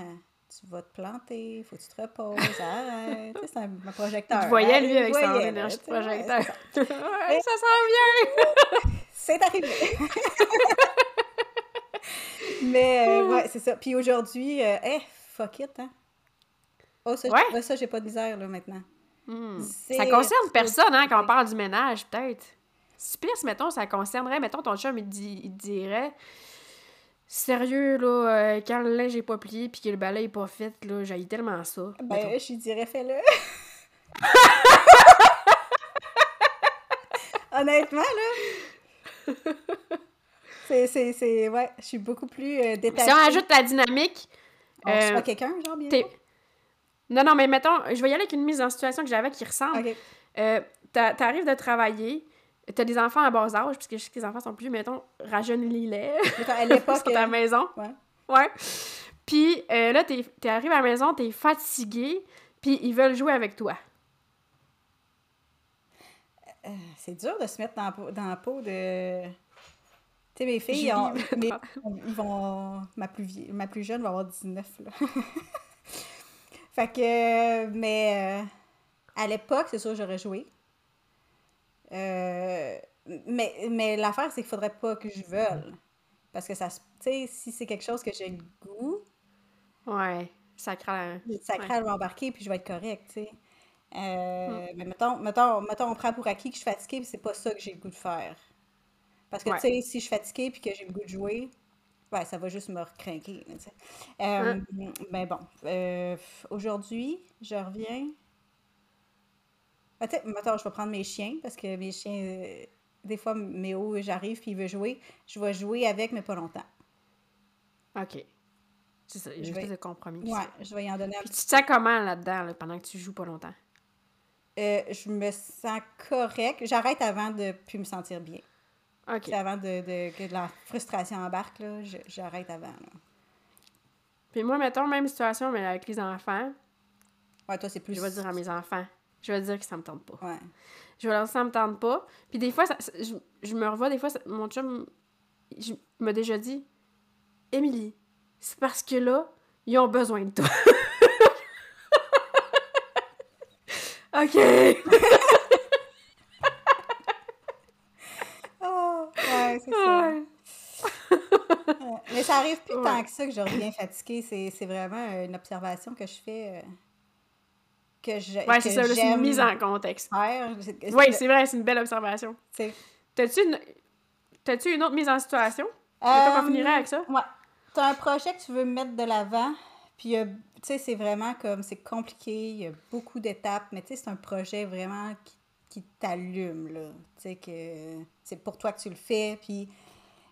Tu vas te planter, faut que tu te reposes, arrête. C'est un projecteur. Je voyais lui avec son énergie de projecteur. Ouais, ça sent bien! C'est arrivé! Mais ouais, c'est ça. Puis aujourd'hui, fuck it, hein? Ça, j'ai pas de misère, là, maintenant. Ça concerne personne, hein, quand on parle du ménage, peut-être. Si pire, mettons, ça concernerait, mettons, ton chum, il dirait... Sérieux, là, quand le linge n'est pas plié pis que le balai n'est pas fait, là, j'haïs tellement ça. Ben, je lui dirais, fais-le. Honnêtement, là. Ouais, je suis beaucoup plus détachée. Si on ajoute la dynamique... On reçoit quelqu'un, genre, bientôt? Non, mais mettons, je vais y aller avec une mise en situation que j'avais qui ressemble. Okay. T'arrives de travailler... T'as des enfants à bas âge, puisque je sais que les enfants sont plus, mettons, rajeunis-les. À l'époque. Ils sont à la maison. Ouais. Puis là, t'es arrivé à la maison, t'es fatigué, puis ils veulent jouer avec toi. C'est dur de se mettre dans la peau de... Tu sais, mes filles, ils vont... Ma plus jeune va avoir 19, là. Fait que... Mais à l'époque, c'est sûr que j'aurais joué. Mais l'affaire, c'est qu'il faudrait pas que je veuille. Parce que ça, tu sais, si c'est quelque chose que j'ai le goût... Ouais, ça crale m'embarquer, puis je vais être correcte, tu sais. Mais mettons, on prend pour acquis que je suis fatiguée, puis c'est pas ça que j'ai le goût de faire. Parce que, tu sais, si je suis fatiguée, puis que j'ai le goût de jouer, ouais, ça va juste me recrinquer, tu sais. Mais bon, aujourd'hui, je reviens... Attends, je vais prendre mes chiens, parce que mes chiens, des fois, Méo, j'arrive, puis il veut jouer. Je vais jouer avec, mais pas longtemps. OK. C'est ça, il y a juste un compromis. Ouais, je vais y en donner un peu. Puis tu te sens comment là-dedans, là, pendant que tu joues pas longtemps? Je me sens correcte. J'arrête avant de ne plus me sentir bien. OK. C'est avant que de la frustration embarque, là, j'arrête avant. Là. Puis moi, mettons, même situation, mais avec les enfants. Ouais, toi, c'est plus... Je vais dire à mes enfants... Je vais dire que ça me tente pas. Ouais. Je vais leur dire que ça me tente pas. Puis des fois, je me revois, des fois, mon chum m'a déjà dit « Émilie, c'est parce que là, ils ont besoin de toi. » OK! Oh, ouais, c'est ça. Ouais. Mais ça arrive plus tant que ça que je reviens fatiguée. C'est vraiment une observation que je fais... que j'aime. Oui, c'est ça, c'est une mise en contexte. Oui, c'est vrai, c'est une belle observation. T'as-tu une autre mise en situation? Mettons qu'on finirait avec ça? Oui. T'as un projet que tu veux mettre de l'avant, puis tu sais, c'est vraiment comme, c'est compliqué, il y a beaucoup d'étapes, mais tu sais, c'est un projet vraiment qui t'allume, là. Tu sais, que c'est pour toi que tu le fais, puis...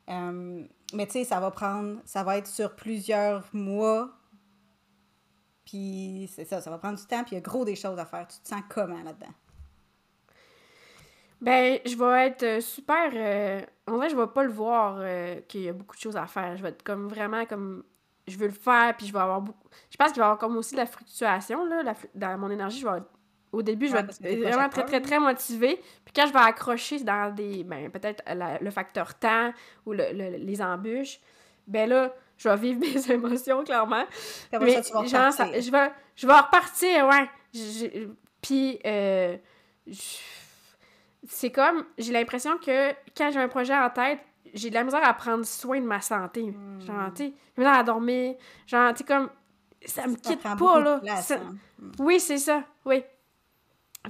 mais tu sais, ça va être sur plusieurs mois, puis c'est ça, ça va prendre du temps, puis il y a gros des choses à faire. Tu te sens comment là-dedans? Ben, je vais être super... en vrai, je vais pas le voir qu'il y a beaucoup de choses à faire. Je vais être comme vraiment comme... Je veux le faire, puis je vais avoir beaucoup... Je pense qu'il va y avoir comme aussi de la fluctuation, là, dans mon énergie. Au début, je vais être vraiment très, très, très motivée. Puis quand je vais accrocher dans des... Ben, peut-être le facteur temps ou les embûches, ben là, je vais vivre mes émotions, clairement. Mais ça, tu vas genre, je vais repartir, ouais. Puis... c'est comme, j'ai l'impression que quand j'ai un projet en tête, j'ai de la misère à prendre soin de ma santé. Genre, tu sais, j'ai de la misère à dormir. Genre, tu sais, comme, ça me quitte pas, là. Place, hein? Oui, c'est ça, oui.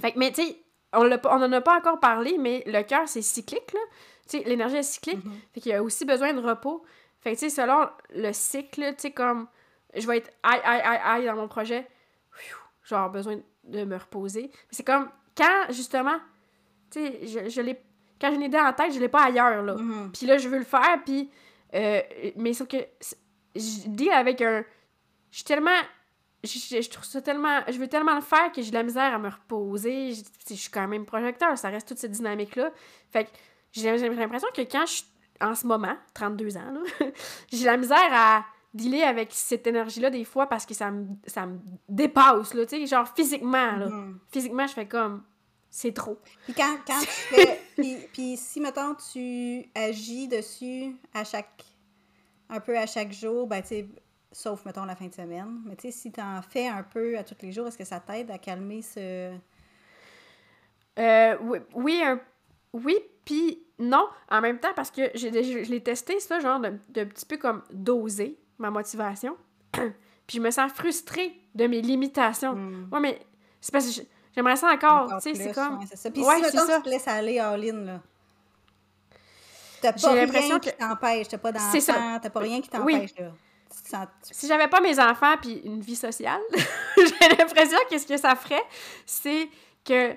Fait que, mais tu sais, on en a pas encore parlé, mais le cœur, c'est cyclique, là. Tu sais, l'énergie est cyclique. Fait qu'il y a aussi besoin de repos. Fait que, tu sais, selon le cycle, tu sais, comme, je vais être high dans mon projet. Genre, besoin de me reposer. C'est comme, quand, justement... Tu sais, quand j'ai une idée en tête, je l'ai pas ailleurs, là. Puis là, je veux le faire, puis... mais sauf que... Je dis avec un... Je suis tellement... Je trouve ça tellement... Je veux tellement le faire que j'ai de la misère à me reposer. Je suis quand même projecteur, ça reste toute cette dynamique-là. Fait que j'ai l'impression que quand je suis... En ce moment, 32 ans, là, j'ai la misère à dealer avec cette énergie-là des fois parce que ça me dépasse, là, tu sais, genre physiquement, là. Physiquement, je fais comme... C'est trop. Puis quand tu fais... puis si, mettons, tu agis dessus un peu à chaque jour, ben tu sais, sauf, mettons, la fin de semaine, mais tu sais, si tu en fais un peu à tous les jours, est-ce que ça t'aide à calmer ce... Oui, puis non, en même temps, parce que je l'ai testé, ça, genre, de petit peu comme doser ma motivation, puis je me sens frustrée de mes limitations. Ouais, mais c'est parce que... J'aimerais ça encore, tu sais, c'est comme... Ouais, c'est ça. Puis ouais, si, mettons, tu te laisses aller all-in, là, t'as pas rien qui t'empêche, t'as pas d'enfant, t'as pas rien qui t'empêche, là. Si j'avais pas mes enfants puis une vie sociale, j'ai l'impression que ce que ça ferait, c'est que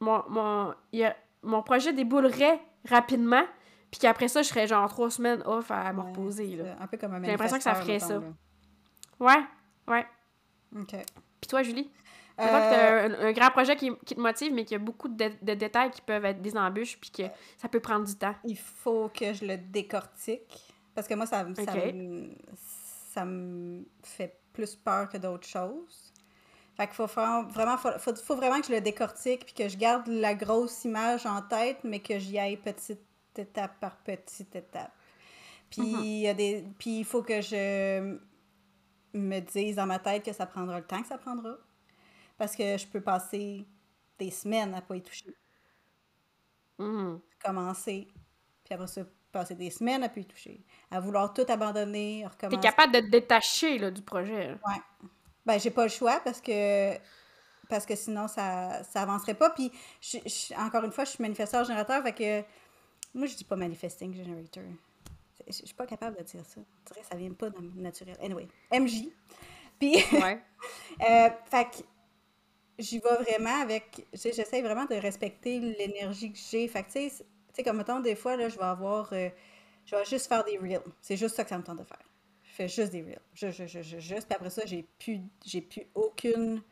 mon projet déboulerait rapidement, puis qu'après ça, je serais genre 3 semaines off à me reposer, là. Un peu comme un manifesteur. J'ai l'impression que ça ferait ça. Ouais. OK. Puis toi, Julie? C'est vrai que t'as un grand projet qui te motive, mais qu'il y a beaucoup de détails qui peuvent être des embûches, puis que ça peut prendre du temps. Il faut que je le décortique, parce que moi, ça me fait plus peur que d'autres choses. Fait qu'il faut vraiment que je le décortique, puis que je garde la grosse image en tête, mais que j'y aille petite étape par petite étape. Puis il faut que je me dise dans ma tête que ça prendra le temps que ça prendra. Parce que je peux passer des semaines à pas y toucher. Commencer, puis après ça, passer des semaines à ne plus y toucher. À vouloir tout abandonner, recommencer. T'es capable de te détacher, là, du projet. Ouais. Ben, j'ai pas le choix parce que sinon, ça avancerait pas. Puis, encore une fois, je suis manifesteur-générateur, fait que... Moi, je dis pas manifesting generator. Je suis pas capable de dire ça. Je dirais que ça vient pas naturel. Anyway, MJ. Puis... Ouais. Fait que... J'y vais vraiment avec... J'essaie vraiment de respecter l'énergie que j'ai. Fait que, tu sais, comme mettons, des fois, là, je vais avoir... je vais juste faire des reels. C'est juste ça que ça me tente de faire. Je fais juste des reels. Juste. Puis après ça, j'ai plus aucune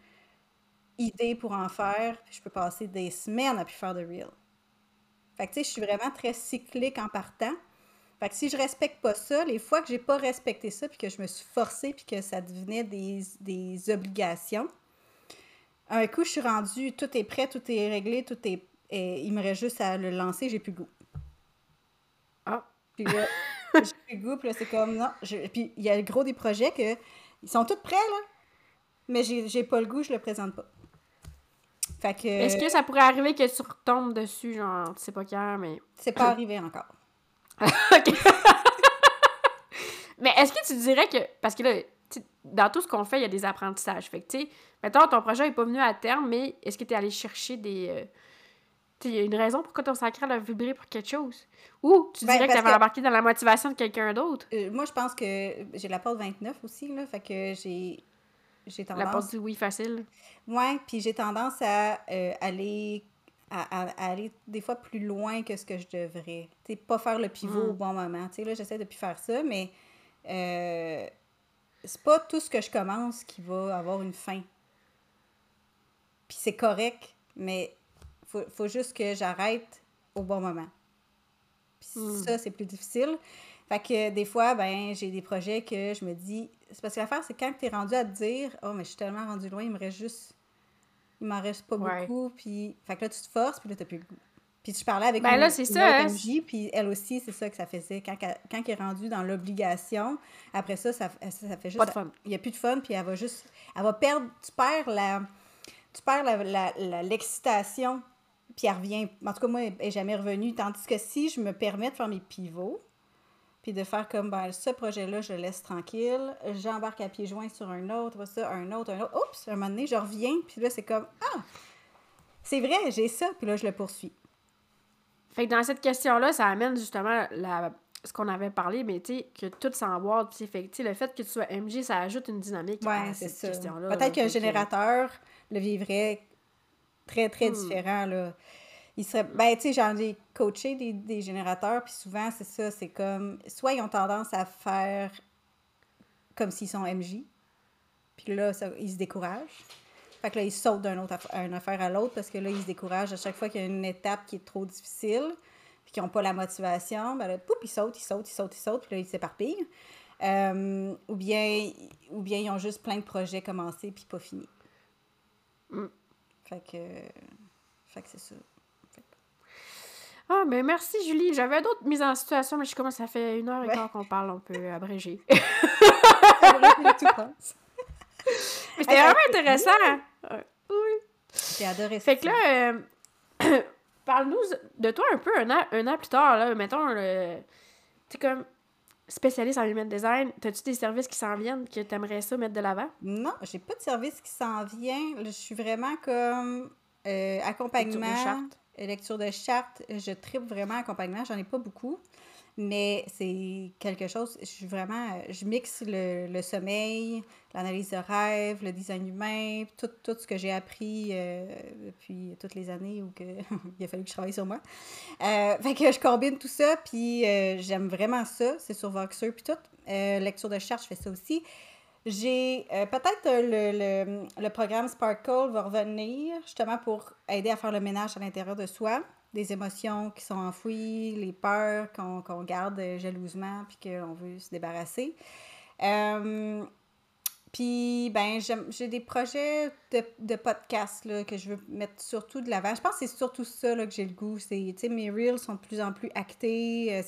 idée pour en faire. Puis je peux passer des semaines à plus faire de reels. Fait que, tu sais, je suis vraiment très cyclique en partant. Fait que si je respecte pas ça, les fois que j'ai pas respecté ça, puis que je me suis forcée, puis que ça devenait des obligations... Un coup, je suis rendue, tout est prêt, tout est réglé, tout est... Et il me reste juste à le lancer, j'ai plus le goût. Ah! Puis là, j'ai plus le goût, puis là, c'est comme, non. Puis il y a le gros des projets que... Ils sont tous prêts, là. Mais j'ai pas le goût, je le présente pas. Fait que... Est-ce que ça pourrait arriver que tu retombes dessus, genre, tu sais pas quand, mais... C'est pas arrivé encore. OK! Mais est-ce que tu dirais que... Parce que là, tu dans tout ce qu'on fait, il y a des apprentissages. Fait que, tu sais, mettons, ton projet n'est pas venu à terme, mais est-ce que tu es allé chercher des... il y a une raison pourquoi ton sacral a vibré pour quelque chose. Ou tu dirais que tu avais embarqué dans la motivation de quelqu'un d'autre. Moi, je pense que j'ai la porte 29 aussi, là, fait que j'ai tendance... La porte du oui facile. Oui, puis j'ai tendance à aller des fois plus loin que ce que je devrais. Tu sais, pas faire le pivot au bon moment. Tu sais, là, j'essaie de plus faire ça, mais c'est pas tout ce que je commence qui va avoir une fin. Puis c'est correct, mais... Faut juste que j'arrête au bon moment. Puis ça, c'est plus difficile. Fait que des fois, ben j'ai des projets que je me dis... C'est parce que l'affaire, c'est quand t'es rendu à te dire « Oh, mais je suis tellement rendu loin, il me reste juste... Il m'en reste pas beaucoup. » Puis... Fait que là, tu te forces, puis là, t'as plus le goût. Puis tu parlais avec une autre MJ, puis elle aussi, c'est ça que ça faisait. Quand elle est rendue dans l'obligation, après ça, ça fait juste... Pas de fun. Il n'y a plus de fun, puis elle va juste... Elle va perdre... Tu perds l'excitation... Puis elle revient. En tout cas, moi, elle n'est jamais revenue. Tandis que si je me permets de faire mes pivots, puis de faire comme, ben, ce projet-là, je le laisse tranquille, j'embarque à pieds joints sur un autre. Oups, à un moment donné, je reviens. Puis là, c'est comme, ah, c'est vrai, j'ai ça. Puis là, je le poursuis. Fait que dans cette question-là, ça amène justement ce qu'on avait parlé, mais tu sais, que tout s'emboîte. Puis fait que le fait que tu sois MG, ça ajoute une dynamique à cette question-là. Peut-être qu'un générateur le vivrait très, très différent, là. Il serait... Ben, tu sais, j'en ai coaché des générateurs, puis souvent, c'est ça, c'est comme... Soit ils ont tendance à faire comme s'ils sont MJ, puis là, ils se découragent. Fait que là, ils sautent d'une affaire à l'autre, parce que là, ils se découragent à chaque fois qu'il y a une étape qui est trop difficile, puis qu'ils n'ont pas la motivation, ben là, poup, ils sautent, puis là, ils s'éparpillent. Ou bien, ils ont juste plein de projets commencés, puis pas finis. Fait que c'est ça. Ah, mais merci, Julie. J'avais d'autres mises en situation, mais je commence, ça fait 1h15 qu'on parle, on peut abréger. Mais c'était vraiment intéressant. Oui. J'ai adoré ça. Fait que là, parle-nous de toi un peu un an plus tard, là. Mettons, tu es comme spécialiste en human design. T'as-tu des services qui s'en viennent que t'aimerais ça mettre de l'avant? Non, j'ai pas de service qui s'en vient. Je suis vraiment comme accompagnement, lecture de charte. Je tripe vraiment accompagnement. J'en ai pas beaucoup, mais c'est quelque chose... Je mixe le sommeil, l'analyse de rêve, le design humain, tout ce que j'ai appris depuis toutes les années où il a fallu que je travaille sur moi. Fait que je combine tout ça, puis j'aime vraiment ça. C'est sur Voxer, puis tout. Lecture de charte, je fais ça aussi. J'ai peut-être le programme Sparkle va revenir, justement pour aider à faire le ménage à l'intérieur de soi, des émotions qui sont enfouies, les peurs qu'on garde jalousement puis qu'on veut se débarrasser. Puis, ben j'ai des projets de podcast là, que je veux mettre surtout de l'avant. Je pense que c'est surtout ça là, que j'ai le goût. Tu sais, mes reels sont de plus en plus actés.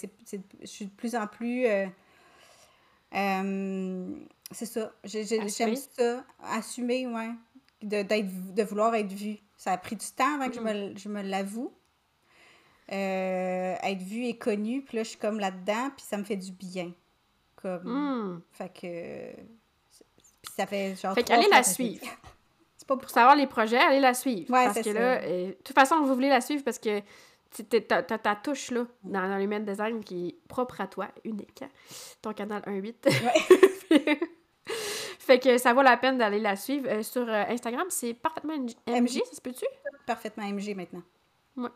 Je suis de plus en plus... c'est ça. J'aime ça. Assumer, oui. De vouloir être vue. Ça a pris du temps avant que je me l'avoue. Être vue et connue. Puis là, je suis comme là-dedans. Puis ça me fait du bien. Comme... Fait que... Puis ça fait genre... Fait qu'allez la suivre. C'est pas pour savoir les projets, allez la suivre. Ouais, parce que là, de toute façon, vous voulez la suivre parce que t'as ta touche, là, dans l'human design qui est propre à toi, unique. Hein? Ton canal 1-8. Ouais. Fait que ça vaut la peine d'aller la suivre. Sur Instagram, c'est Parfaitement MG, ça se peut-tu? Parfaitement MG, maintenant. Ouais.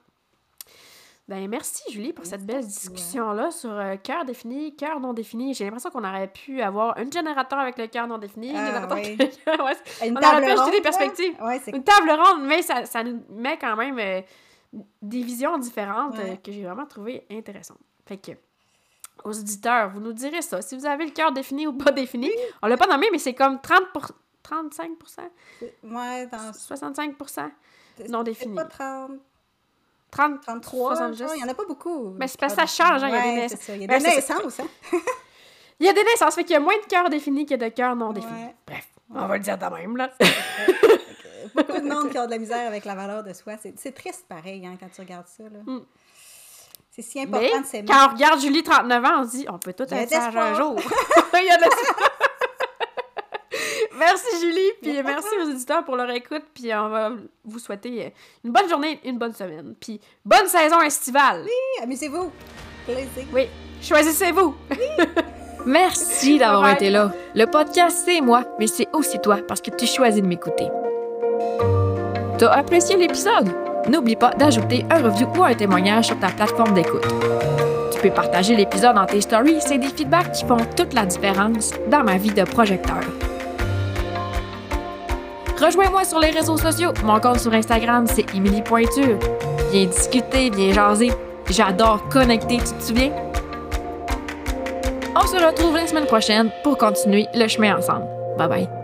Ben merci, Julie, pour cette belle discussion-là sur cœur défini, cœur non défini. J'ai l'impression qu'on aurait pu avoir un générateur avec le cœur non défini, une table ronde. On aurait pu ajouter des perspectives. Ouais, une table ronde, mais ça nous met quand même... des visions différentes que j'ai vraiment trouvées intéressantes. Fait que, aux auditeurs, vous nous direz ça. Si vous avez le cœur défini ou pas défini, on l'a pas nommé, mais c'est comme 35%? Ouais, dans... 65% non défini. C'est pas 33, 70. Il y en a pas beaucoup. Mais c'est parce que ça change, hein, il y a des naissances. Il y a des naissances, fait qu'il y a moins de cœur défini que de cœur non défini. Ouais. Bref, on va le dire de même, là. Beaucoup de monde qui ont de la misère avec la valeur de soi. C'est triste, pareil, hein, quand tu regardes ça, là. C'est si important de s'aimer. Quand on regarde Julie, 39 ans, on se dit, on peut tout être sage un jour. Il y a de l'espoir. Merci Julie, puis merci aux auditeurs pour leur écoute, puis on va vous souhaiter une bonne journée, une bonne semaine, puis bonne saison estivale! Oui, amusez-vous! Plaisir! Oui, choisissez-vous! Oui. Merci d'avoir été là! Le podcast, c'est moi, mais c'est aussi toi, parce que tu choisis de m'écouter. T'as apprécié l'épisode? N'oublie pas d'ajouter un review ou un témoignage sur ta plateforme d'écoute. Tu peux partager l'épisode dans tes stories, c'est des feedbacks qui font toute la différence dans ma vie de projecteur. Rejoins-moi sur les réseaux sociaux. Mon compte sur Instagram, c'est Émilie Pointure. Viens discuter, viens jaser. J'adore connecter, tu te souviens? On se retrouve la semaine prochaine pour continuer le chemin ensemble. Bye bye!